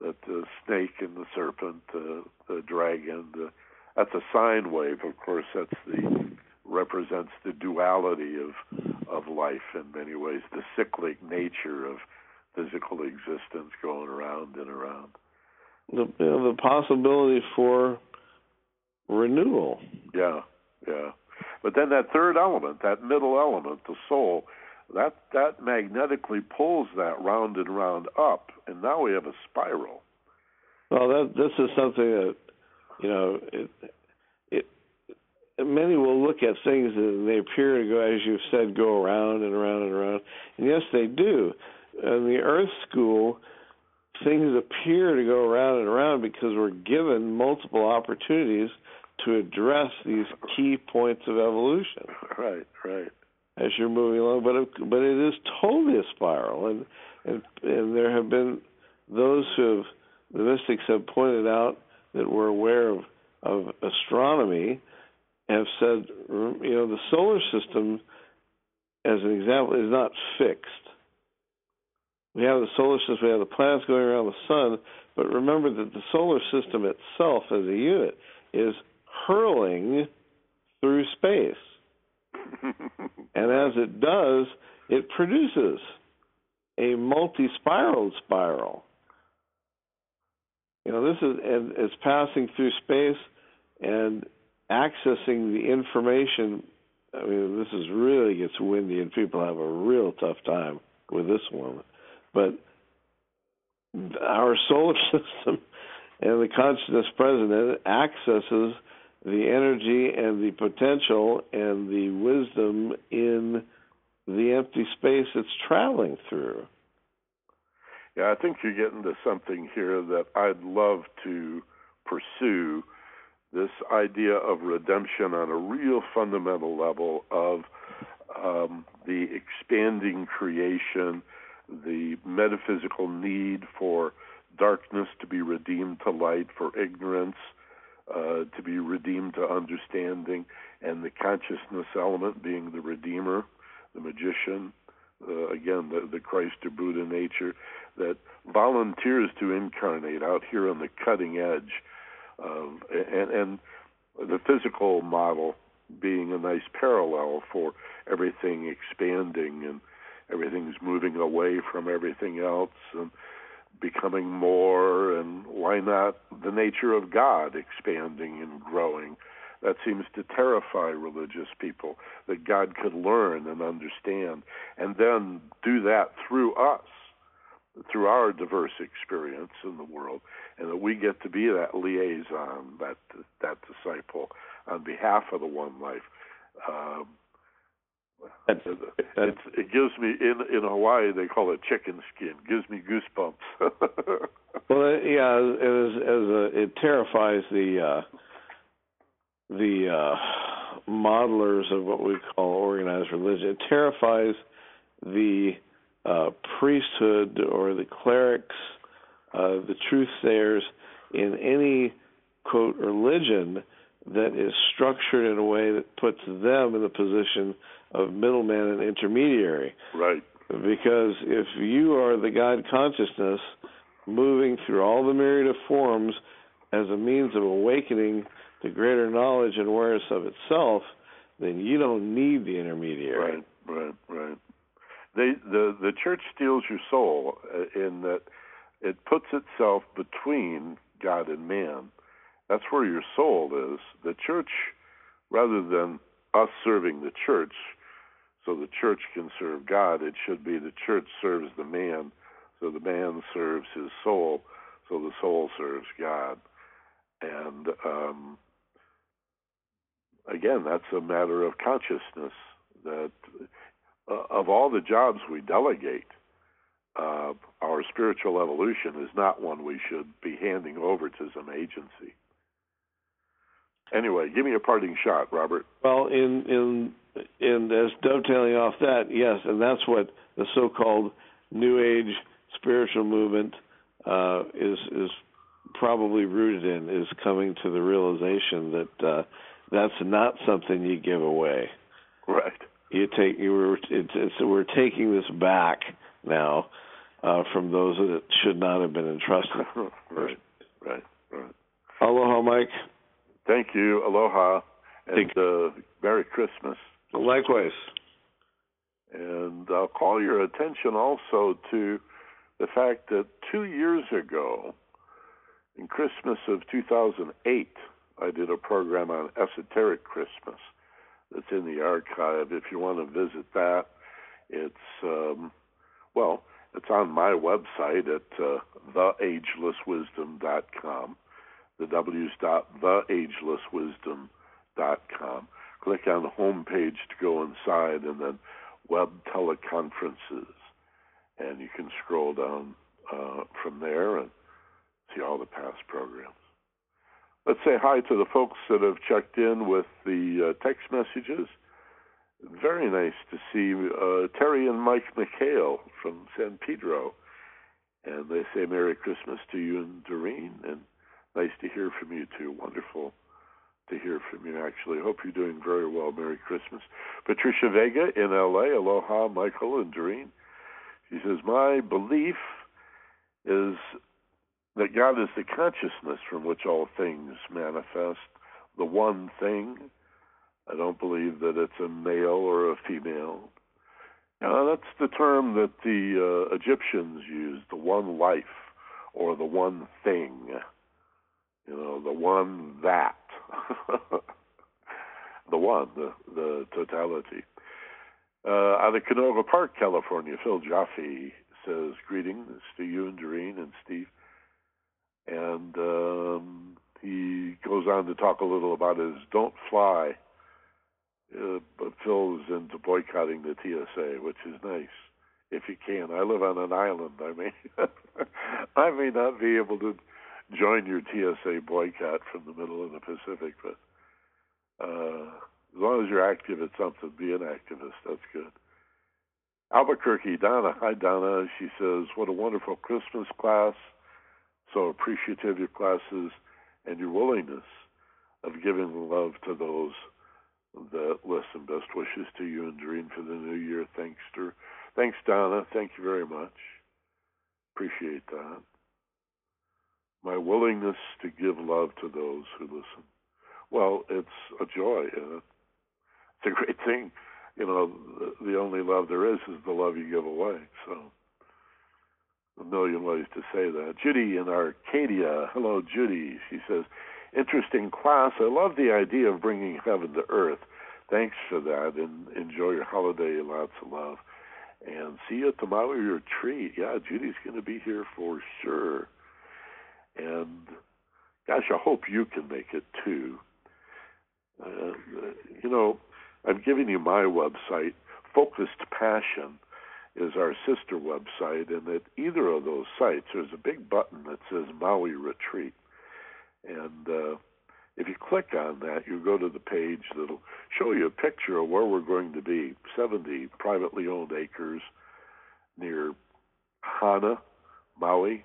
that the snake and the serpent, uh, the dragon, the, that's a sine wave. Of course, that's the represents the duality of of life in many ways, the cyclic nature of physical existence going around and around. The the possibility for renewal. Yeah, yeah. But then that third element, that middle element, the soul, that that magnetically pulls that round and round up, and now we have a spiral. Well, that this is something that, you know, it, it, many will look at things and they appear to go, as you've said, go around and around and around. And yes, they do. In the Earth School, things appear to go around and around because we're given multiple opportunities to address these key points of evolution. Right, right. As you're moving along, but it, but it is totally a spiral, and, and and there have been those who have, the mystics have pointed out that we're aware of of astronomy, have said, you know, the solar system, as an example, is not fixed. We have the solar system, we have the planets going around the sun, but remember that the solar system itself as a unit is hurling through space. And as it does, it produces a multi-spiraled spiral. You know, this is, and it's passing through space and accessing the information. I mean, this is really gets windy, and people have a real tough time with this one. But our solar system and the consciousness present in it accesses the energy and the potential and the wisdom in the empty space it's traveling through. Yeah, I think you're getting to something here that I'd love to pursue, this idea of redemption on a real fundamental level of um, the expanding creation, the metaphysical need for darkness to be redeemed to light, for ignorance uh, to be redeemed to understanding, and the consciousness element being the redeemer, the magician, uh, again, the, the Christ or Buddha nature that volunteers to incarnate out here on the cutting edge, of, and, and the physical model being a nice parallel for everything expanding and everything's moving away from everything else and becoming more, and why not the nature of God expanding and growing? That seems to terrify religious people, that God could learn and understand and then do that through us, through our diverse experience in the world, and that we get to be that liaison, that that disciple on behalf of the one life. Um, That's, that's, it gives me, in, in Hawaii, they call it chicken skin. It gives me goosebumps. Well, yeah, as, as a, it terrifies the uh, the uh, modelers of what we call organized religion. It terrifies the uh, priesthood or the clerics, uh, the truth-sayers in any, quote, religion that is structured in a way that puts them in the position of middleman and intermediary. Right. Because if you are the God consciousness moving through all the myriad of forms as a means of awakening the greater knowledge and awareness of itself, then you don't need the intermediary. Right, right, right. They, the, the church steals your soul in that it puts itself between God and man. That's where your soul is. The church, rather than us serving the church so the church can serve God, it should be the church serves the man so the man serves his soul so the soul serves God. And um, again, that's a matter of consciousness. That uh, of all the jobs we delegate, uh, our spiritual evolution is not one we should be handing over to some agency. Anyway, give me a parting shot, Robert. Well, in in in as dovetailing off that, yes, and that's what the so-called New Age spiritual movement uh, is is. probably rooted in, is coming to the realization that uh, that's not something you give away. Right. You take you were it's, it's we're taking this back now uh, from those that should not have been entrusted. Right. Right. Right. Aloha, Mike. Thank you. Aloha, and uh, Merry Christmas. Likewise. And I'll call your attention also to the fact that two years ago, in Christmas of two thousand eight, I did a program on esoteric Christmas that's in the archive. If you want to visit that, it's, um, well, it's on my website at uh, the ageless wisdom dot com. The W's dot the ageless wisdom dot com. Click on the home page to go inside, and then web teleconferences. And you can scroll down uh, from there and see all the past programs. Let's say hi to the folks that have checked in with the uh, text messages. Very nice to see uh, Terry and Mike McHale from San Pedro. And they say Merry Christmas to you and Doreen. And nice to hear from you, too. Wonderful to hear from you, actually. Hope you're doing very well. Merry Christmas. Patricia Vega in L A Aloha, Michael and Doreen. She says, my belief is that God is the consciousness from which all things manifest, the one thing. I don't believe that it's a male or a female. Now, that's the term that the uh, Egyptians used, the one life or the one thing, you know, the one that, the one, the, the totality. Uh, out of Canoga Park, California, Phil Jaffe says, greetings to you and Doreen and Steve. And um, he goes on to talk a little about his Don't Fly. Uh, but Phil's into boycotting the T S A, which is nice, if you can. I live on an island. I may, I may not be able to join your T S A boycott from the middle of the Pacific, but uh, as long as you're active at something, be an activist. That's good. Albuquerque, Donna. Hi, Donna. She says, what a wonderful Christmas class. So appreciative of your classes and your willingness of giving love to those that listen. Best wishes to you and Doreen for the new year. Thanks, to, thanks, Donna. Thank you very much. Appreciate that. My willingness to give love to those who listen. Well, it's a joy. Uh, it's a great thing. You know, the, the only love there is is the love you give away. So, a million ways to say that. Judy in Arcadia. Hello, Judy. She says, interesting class. I love the idea of bringing heaven to earth. Thanks for that, and enjoy your holiday. Lots of love. And see you at the Maui retreat. Yeah, Judy's going to be here for sure. And, gosh, I hope you can make it, too. Uh, you know, I'm giving you my website, Focused Passion is our sister website, and at either of those sites, there's a big button that says Maui Retreat. And uh, if you click on that, you go to the page that'll show you a picture of where we're going to be, seventy privately owned acres near Hana, Maui,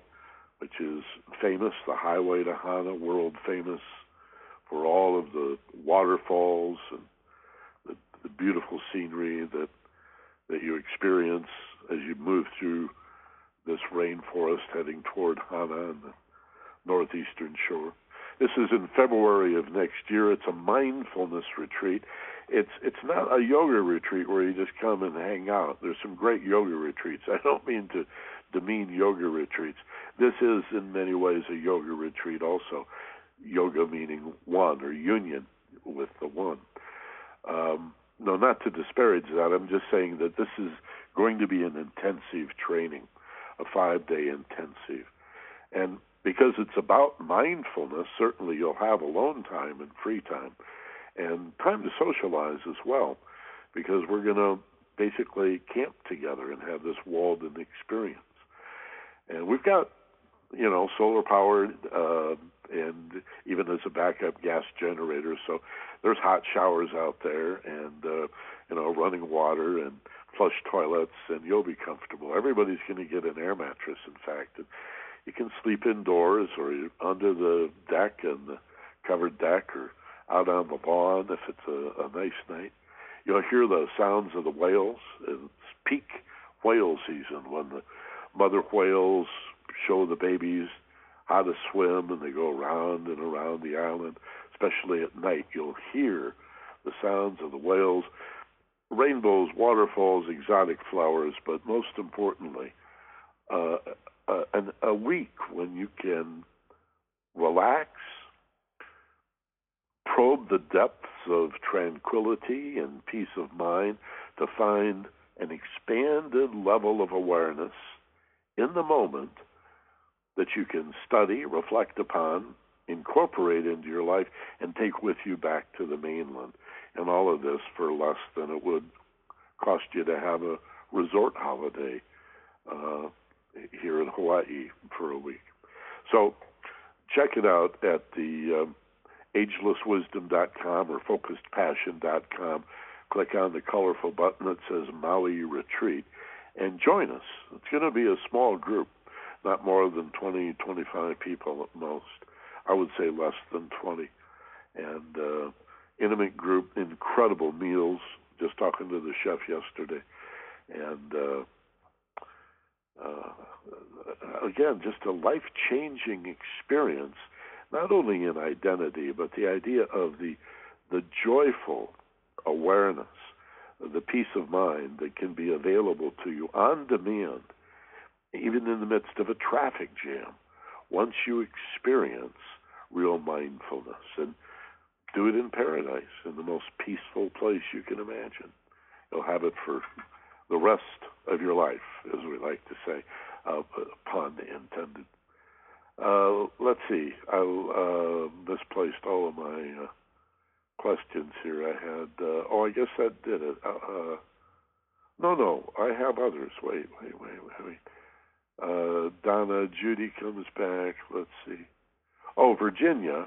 which is famous, the highway to Hana, world famous for all of the waterfalls and the, the beautiful scenery that that you experience as you move through this rainforest heading toward Hana and the northeastern shore. This is in February of next year. It's a mindfulness retreat. It's it's not a yoga retreat where you just come and hang out. There's some great yoga retreats. I don't mean to demean yoga retreats. This is in many ways a yoga retreat also. Yoga meaning one, or union with the one. Um, no, not to disparage that. I'm just saying that this is going to be an intensive training, a five-day intensive. And because it's about mindfulness, certainly you'll have alone time and free time and time to socialize as well, because we're going to basically camp together and have this walled-in experience. And we've got, you know, solar powered uh, and even as a backup gas generator. So there's hot showers out there and, uh, you know, running water and flush toilets, and you'll be comfortable. Everybody's going to get an air mattress, in fact. And you can sleep indoors or under the deck and the covered deck or out on the lawn if it's a, a nice night. You'll hear the sounds of the whales. It's peak whale season when the mother whales show the babies how to swim, and they go around and around the island, especially at night. You'll hear the sounds of the whales, rainbows, waterfalls, exotic flowers, but most importantly, uh, a, a week when you can relax, probe the depths of tranquility and peace of mind to find an expanded level of awareness in the moment that you can study, reflect upon, incorporate into your life, and take with you back to the mainland. And all of this for less than it would cost you to have a resort holiday uh, here in Hawaii for a week. So check it out at the um, ageless wisdom dot com or focused passion dot com. Click on the colorful button that says Maui Retreat and join us. It's going to be a small group, not more than twenty, twenty-five people at most. I would say less than twenty. And uh, intimate group, incredible meals. Just talking to the chef yesterday. And uh, uh, again, just a life-changing experience, not only in identity, but the idea of the the joyful awareness, the peace of mind that can be available to you on demand, even in the midst of a traffic jam, once you experience real mindfulness. And do it in paradise, in the most peaceful place you can imagine. You'll have it for the rest of your life, as we like to say, uh, pun intended. Uh, let's see. I uh, misplaced all of my uh, questions here. I had, uh, oh, I guess that did it. Uh, uh, no, no, I have others. Wait, wait, wait, wait, wait. Uh, Donna, Judy comes back. Let's see. Oh, Virginia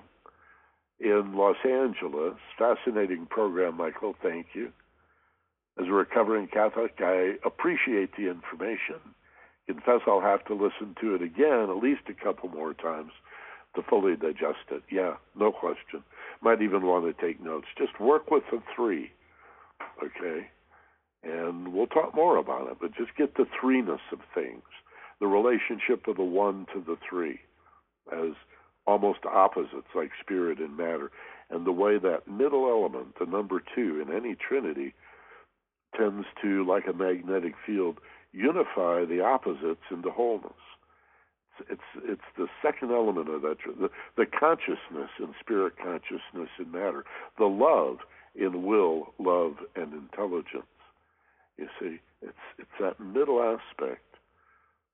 in Los Angeles. Fascinating program, Michael. Thank you. As a recovering Catholic, I appreciate the information. Confess I'll have to listen to it again at least a couple more times to fully digest it. Yeah, no question. Might even want to take notes. Just work with the three, okay? And we'll talk more about it, but just get the threeness of things. The relationship of the one to the three as almost opposites, like spirit and matter, and the way that middle element, the number two in any trinity, tends to, like a magnetic field, unify the opposites into wholeness. It's it's, it's the second element of that, the, the consciousness in spirit, consciousness in matter, the love in will, love, and intelligence. You see, it's it's that middle aspect.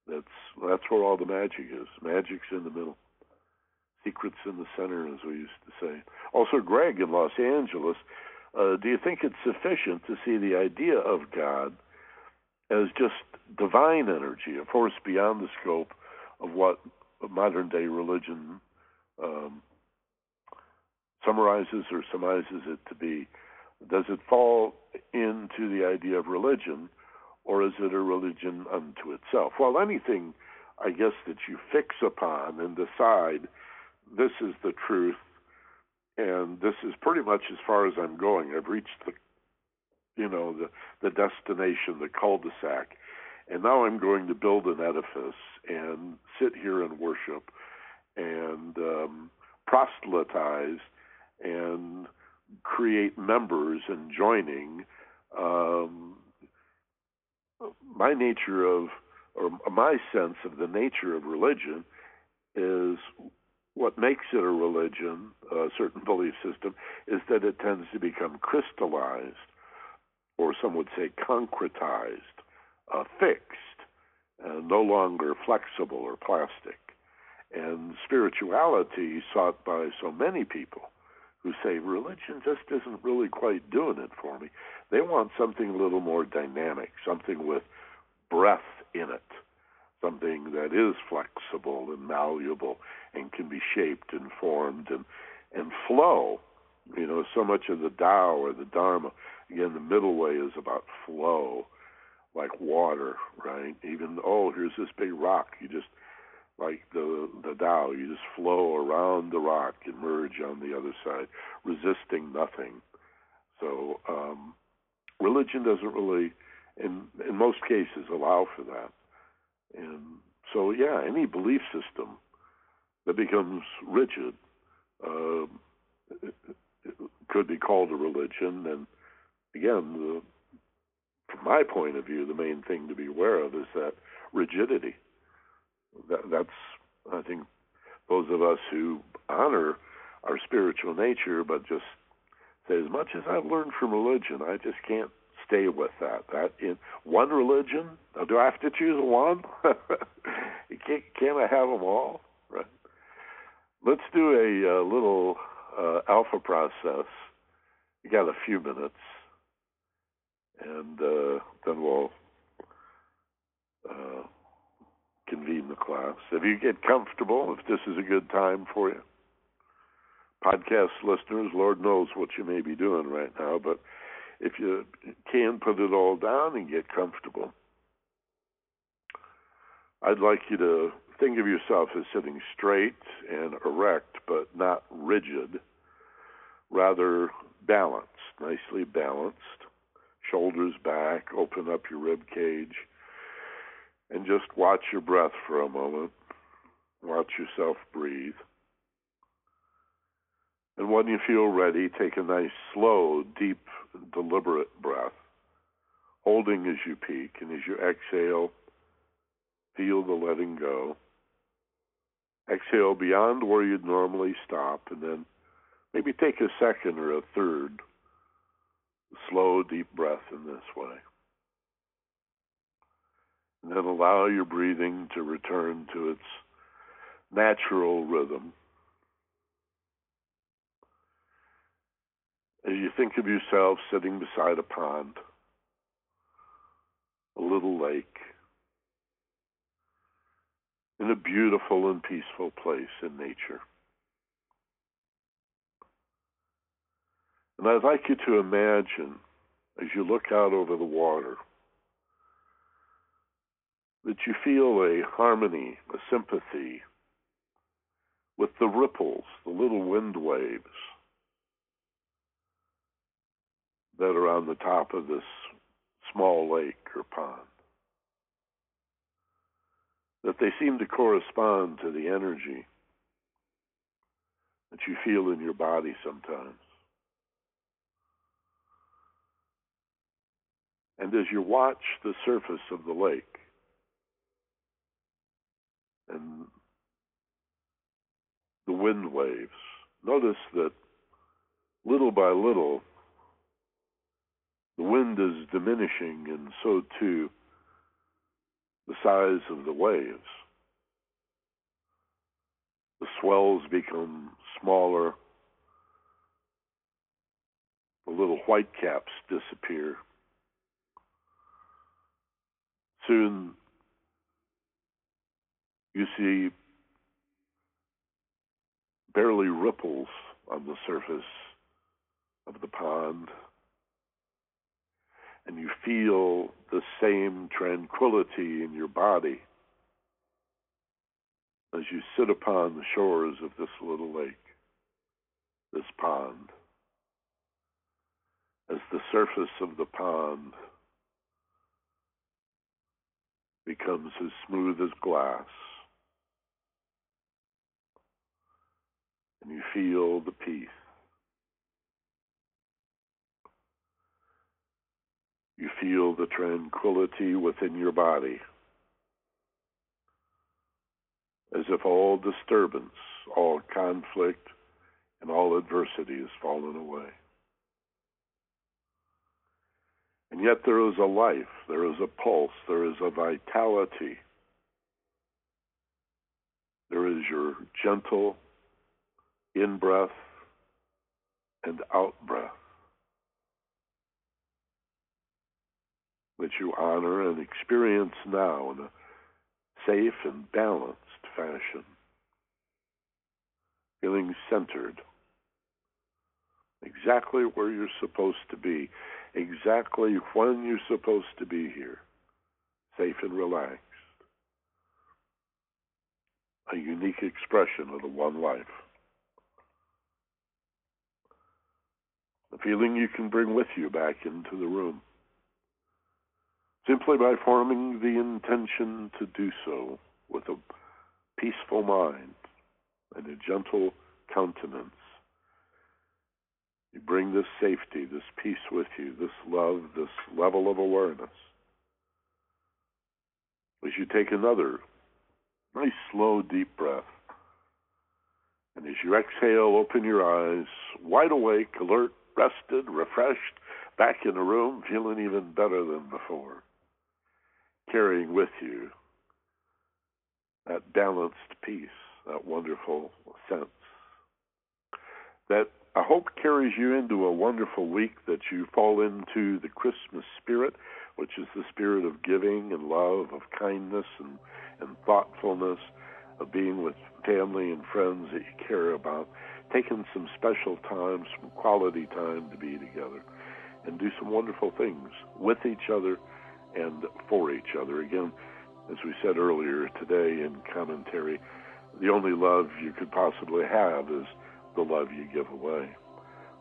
That's that's where all the magic is. Magic's in the middle. Secret's in the center, as we used to say. Also, Greg in Los Angeles, uh, do you think it's sufficient to see the idea of God as just divine energy, a force beyond the scope of what modern-day religion um, summarizes or surmises it to be? Does it fall into the idea of religion, or is it a religion unto itself? Well, anything, I guess, that you fix upon and decide this is the truth, and this is pretty much as far as I'm going. I've reached the, you know, the, the destination, the cul-de-sac, and now I'm going to build an edifice and sit here and worship and um, proselytize and create members and joining. Um, my nature of, or my sense of the nature of religion is what makes it a religion, a certain belief system, is that it tends to become crystallized, or some would say concretized, uh, fixed, and no longer flexible or plastic. And spirituality sought by so many people who say religion just isn't really quite doing it for me. They want something a little more dynamic, something with breath in it, something that is flexible and malleable and can be shaped and formed and, and flow. You know, so much of the Tao or the Dharma, again, the middle way is about flow, like water, right? Even, oh, here's this big rock. You just, like the the Tao, you just flow around the rock and merge on the other side, resisting nothing. So um, religion doesn't really, in in most cases, allow for that. And so, yeah, any belief system that becomes rigid uh, could be called a religion. And again, the, from my point of view, the main thing to be aware of is that rigidity. That, that's, I think, those of us who honor our spiritual nature, but just say, as much as I've learned from religion, I just can't stay with that. That in one religion, do I have to choose one? can't, can't I have them all? Right. Let's do a, a little uh, alpha process. You got a few minutes, and uh, then we'll Uh, convene the class. If you get comfortable, if this is a good time for you. Podcast listeners, Lord knows what you may be doing right now, but if you can put it all down and get comfortable, I'd like you to think of yourself as sitting straight and erect, but not rigid, rather balanced, nicely balanced, shoulders back, open up your rib cage. And just watch your breath for a moment. Watch yourself breathe. And when you feel ready, take a nice, slow, deep, deliberate breath, holding as you peak. And as you exhale, feel the letting go. Exhale beyond where you'd normally stop, and then maybe take a second or a third slow, deep breath in this way. And then allow your breathing to return to its natural rhythm. As you think of yourself sitting beside a pond, a little lake, in a beautiful and peaceful place in nature. And I'd like you to imagine, as you look out over the water, that you feel a harmony, a sympathy with the ripples, the little wind waves that are on the top of this small lake or pond, that they seem to correspond to the energy that you feel in your body sometimes. And as you watch the surface of the lake, and the wind waves, notice that little by little, the wind is diminishing, and so too the size of the waves. The swells become smaller, the little white caps disappear. Soon, you see barely ripples on the surface of the pond, and you feel the same tranquility in your body as you sit upon the shores of this little lake, this pond, as the surface of the pond becomes as smooth as glass, and you feel the peace. You feel the tranquility within your body, as if all disturbance, all conflict, and all adversity has fallen away. And yet there is a life, there is a pulse, there is a vitality. There is your gentle in-breath and out-breath that you honor and experience now in a safe and balanced fashion, feeling centered, exactly where you're supposed to be, exactly when you're supposed to be here, safe and relaxed, a unique expression of the one life. The feeling you can bring with you back into the room, simply by forming the intention to do so with a peaceful mind and a gentle countenance. You bring this safety, this peace with you, this love, this level of awareness. As you take another nice, slow, deep breath, and as you exhale, open your eyes, wide awake, alert, rested, refreshed, back in the room, feeling even better than before, carrying with you that balanced peace, that wonderful sense, that I hope carries you into a wonderful week, that you fall into the Christmas spirit, which is the spirit of giving and love, of kindness and, and thoughtfulness, of being with family and friends that you care about, taking some special time, some quality time to be together and do some wonderful things with each other and for each other. Again, as we said earlier today in commentary, the only love you could possibly have is the love you give away.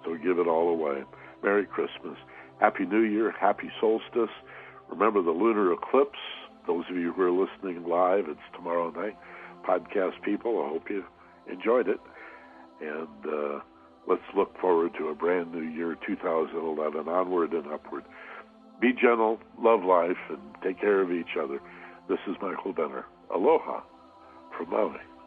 So give it all away. Merry Christmas. Happy New Year. Happy solstice. Remember the lunar eclipse. Those of you who are listening live, it's tomorrow night. Podcast people, I hope you enjoyed it. And uh, let's look forward to a brand new year, two thousand eleven, onward and upward. Be gentle, love life, and take care of each other. This is Michael Benner. Aloha from Maui.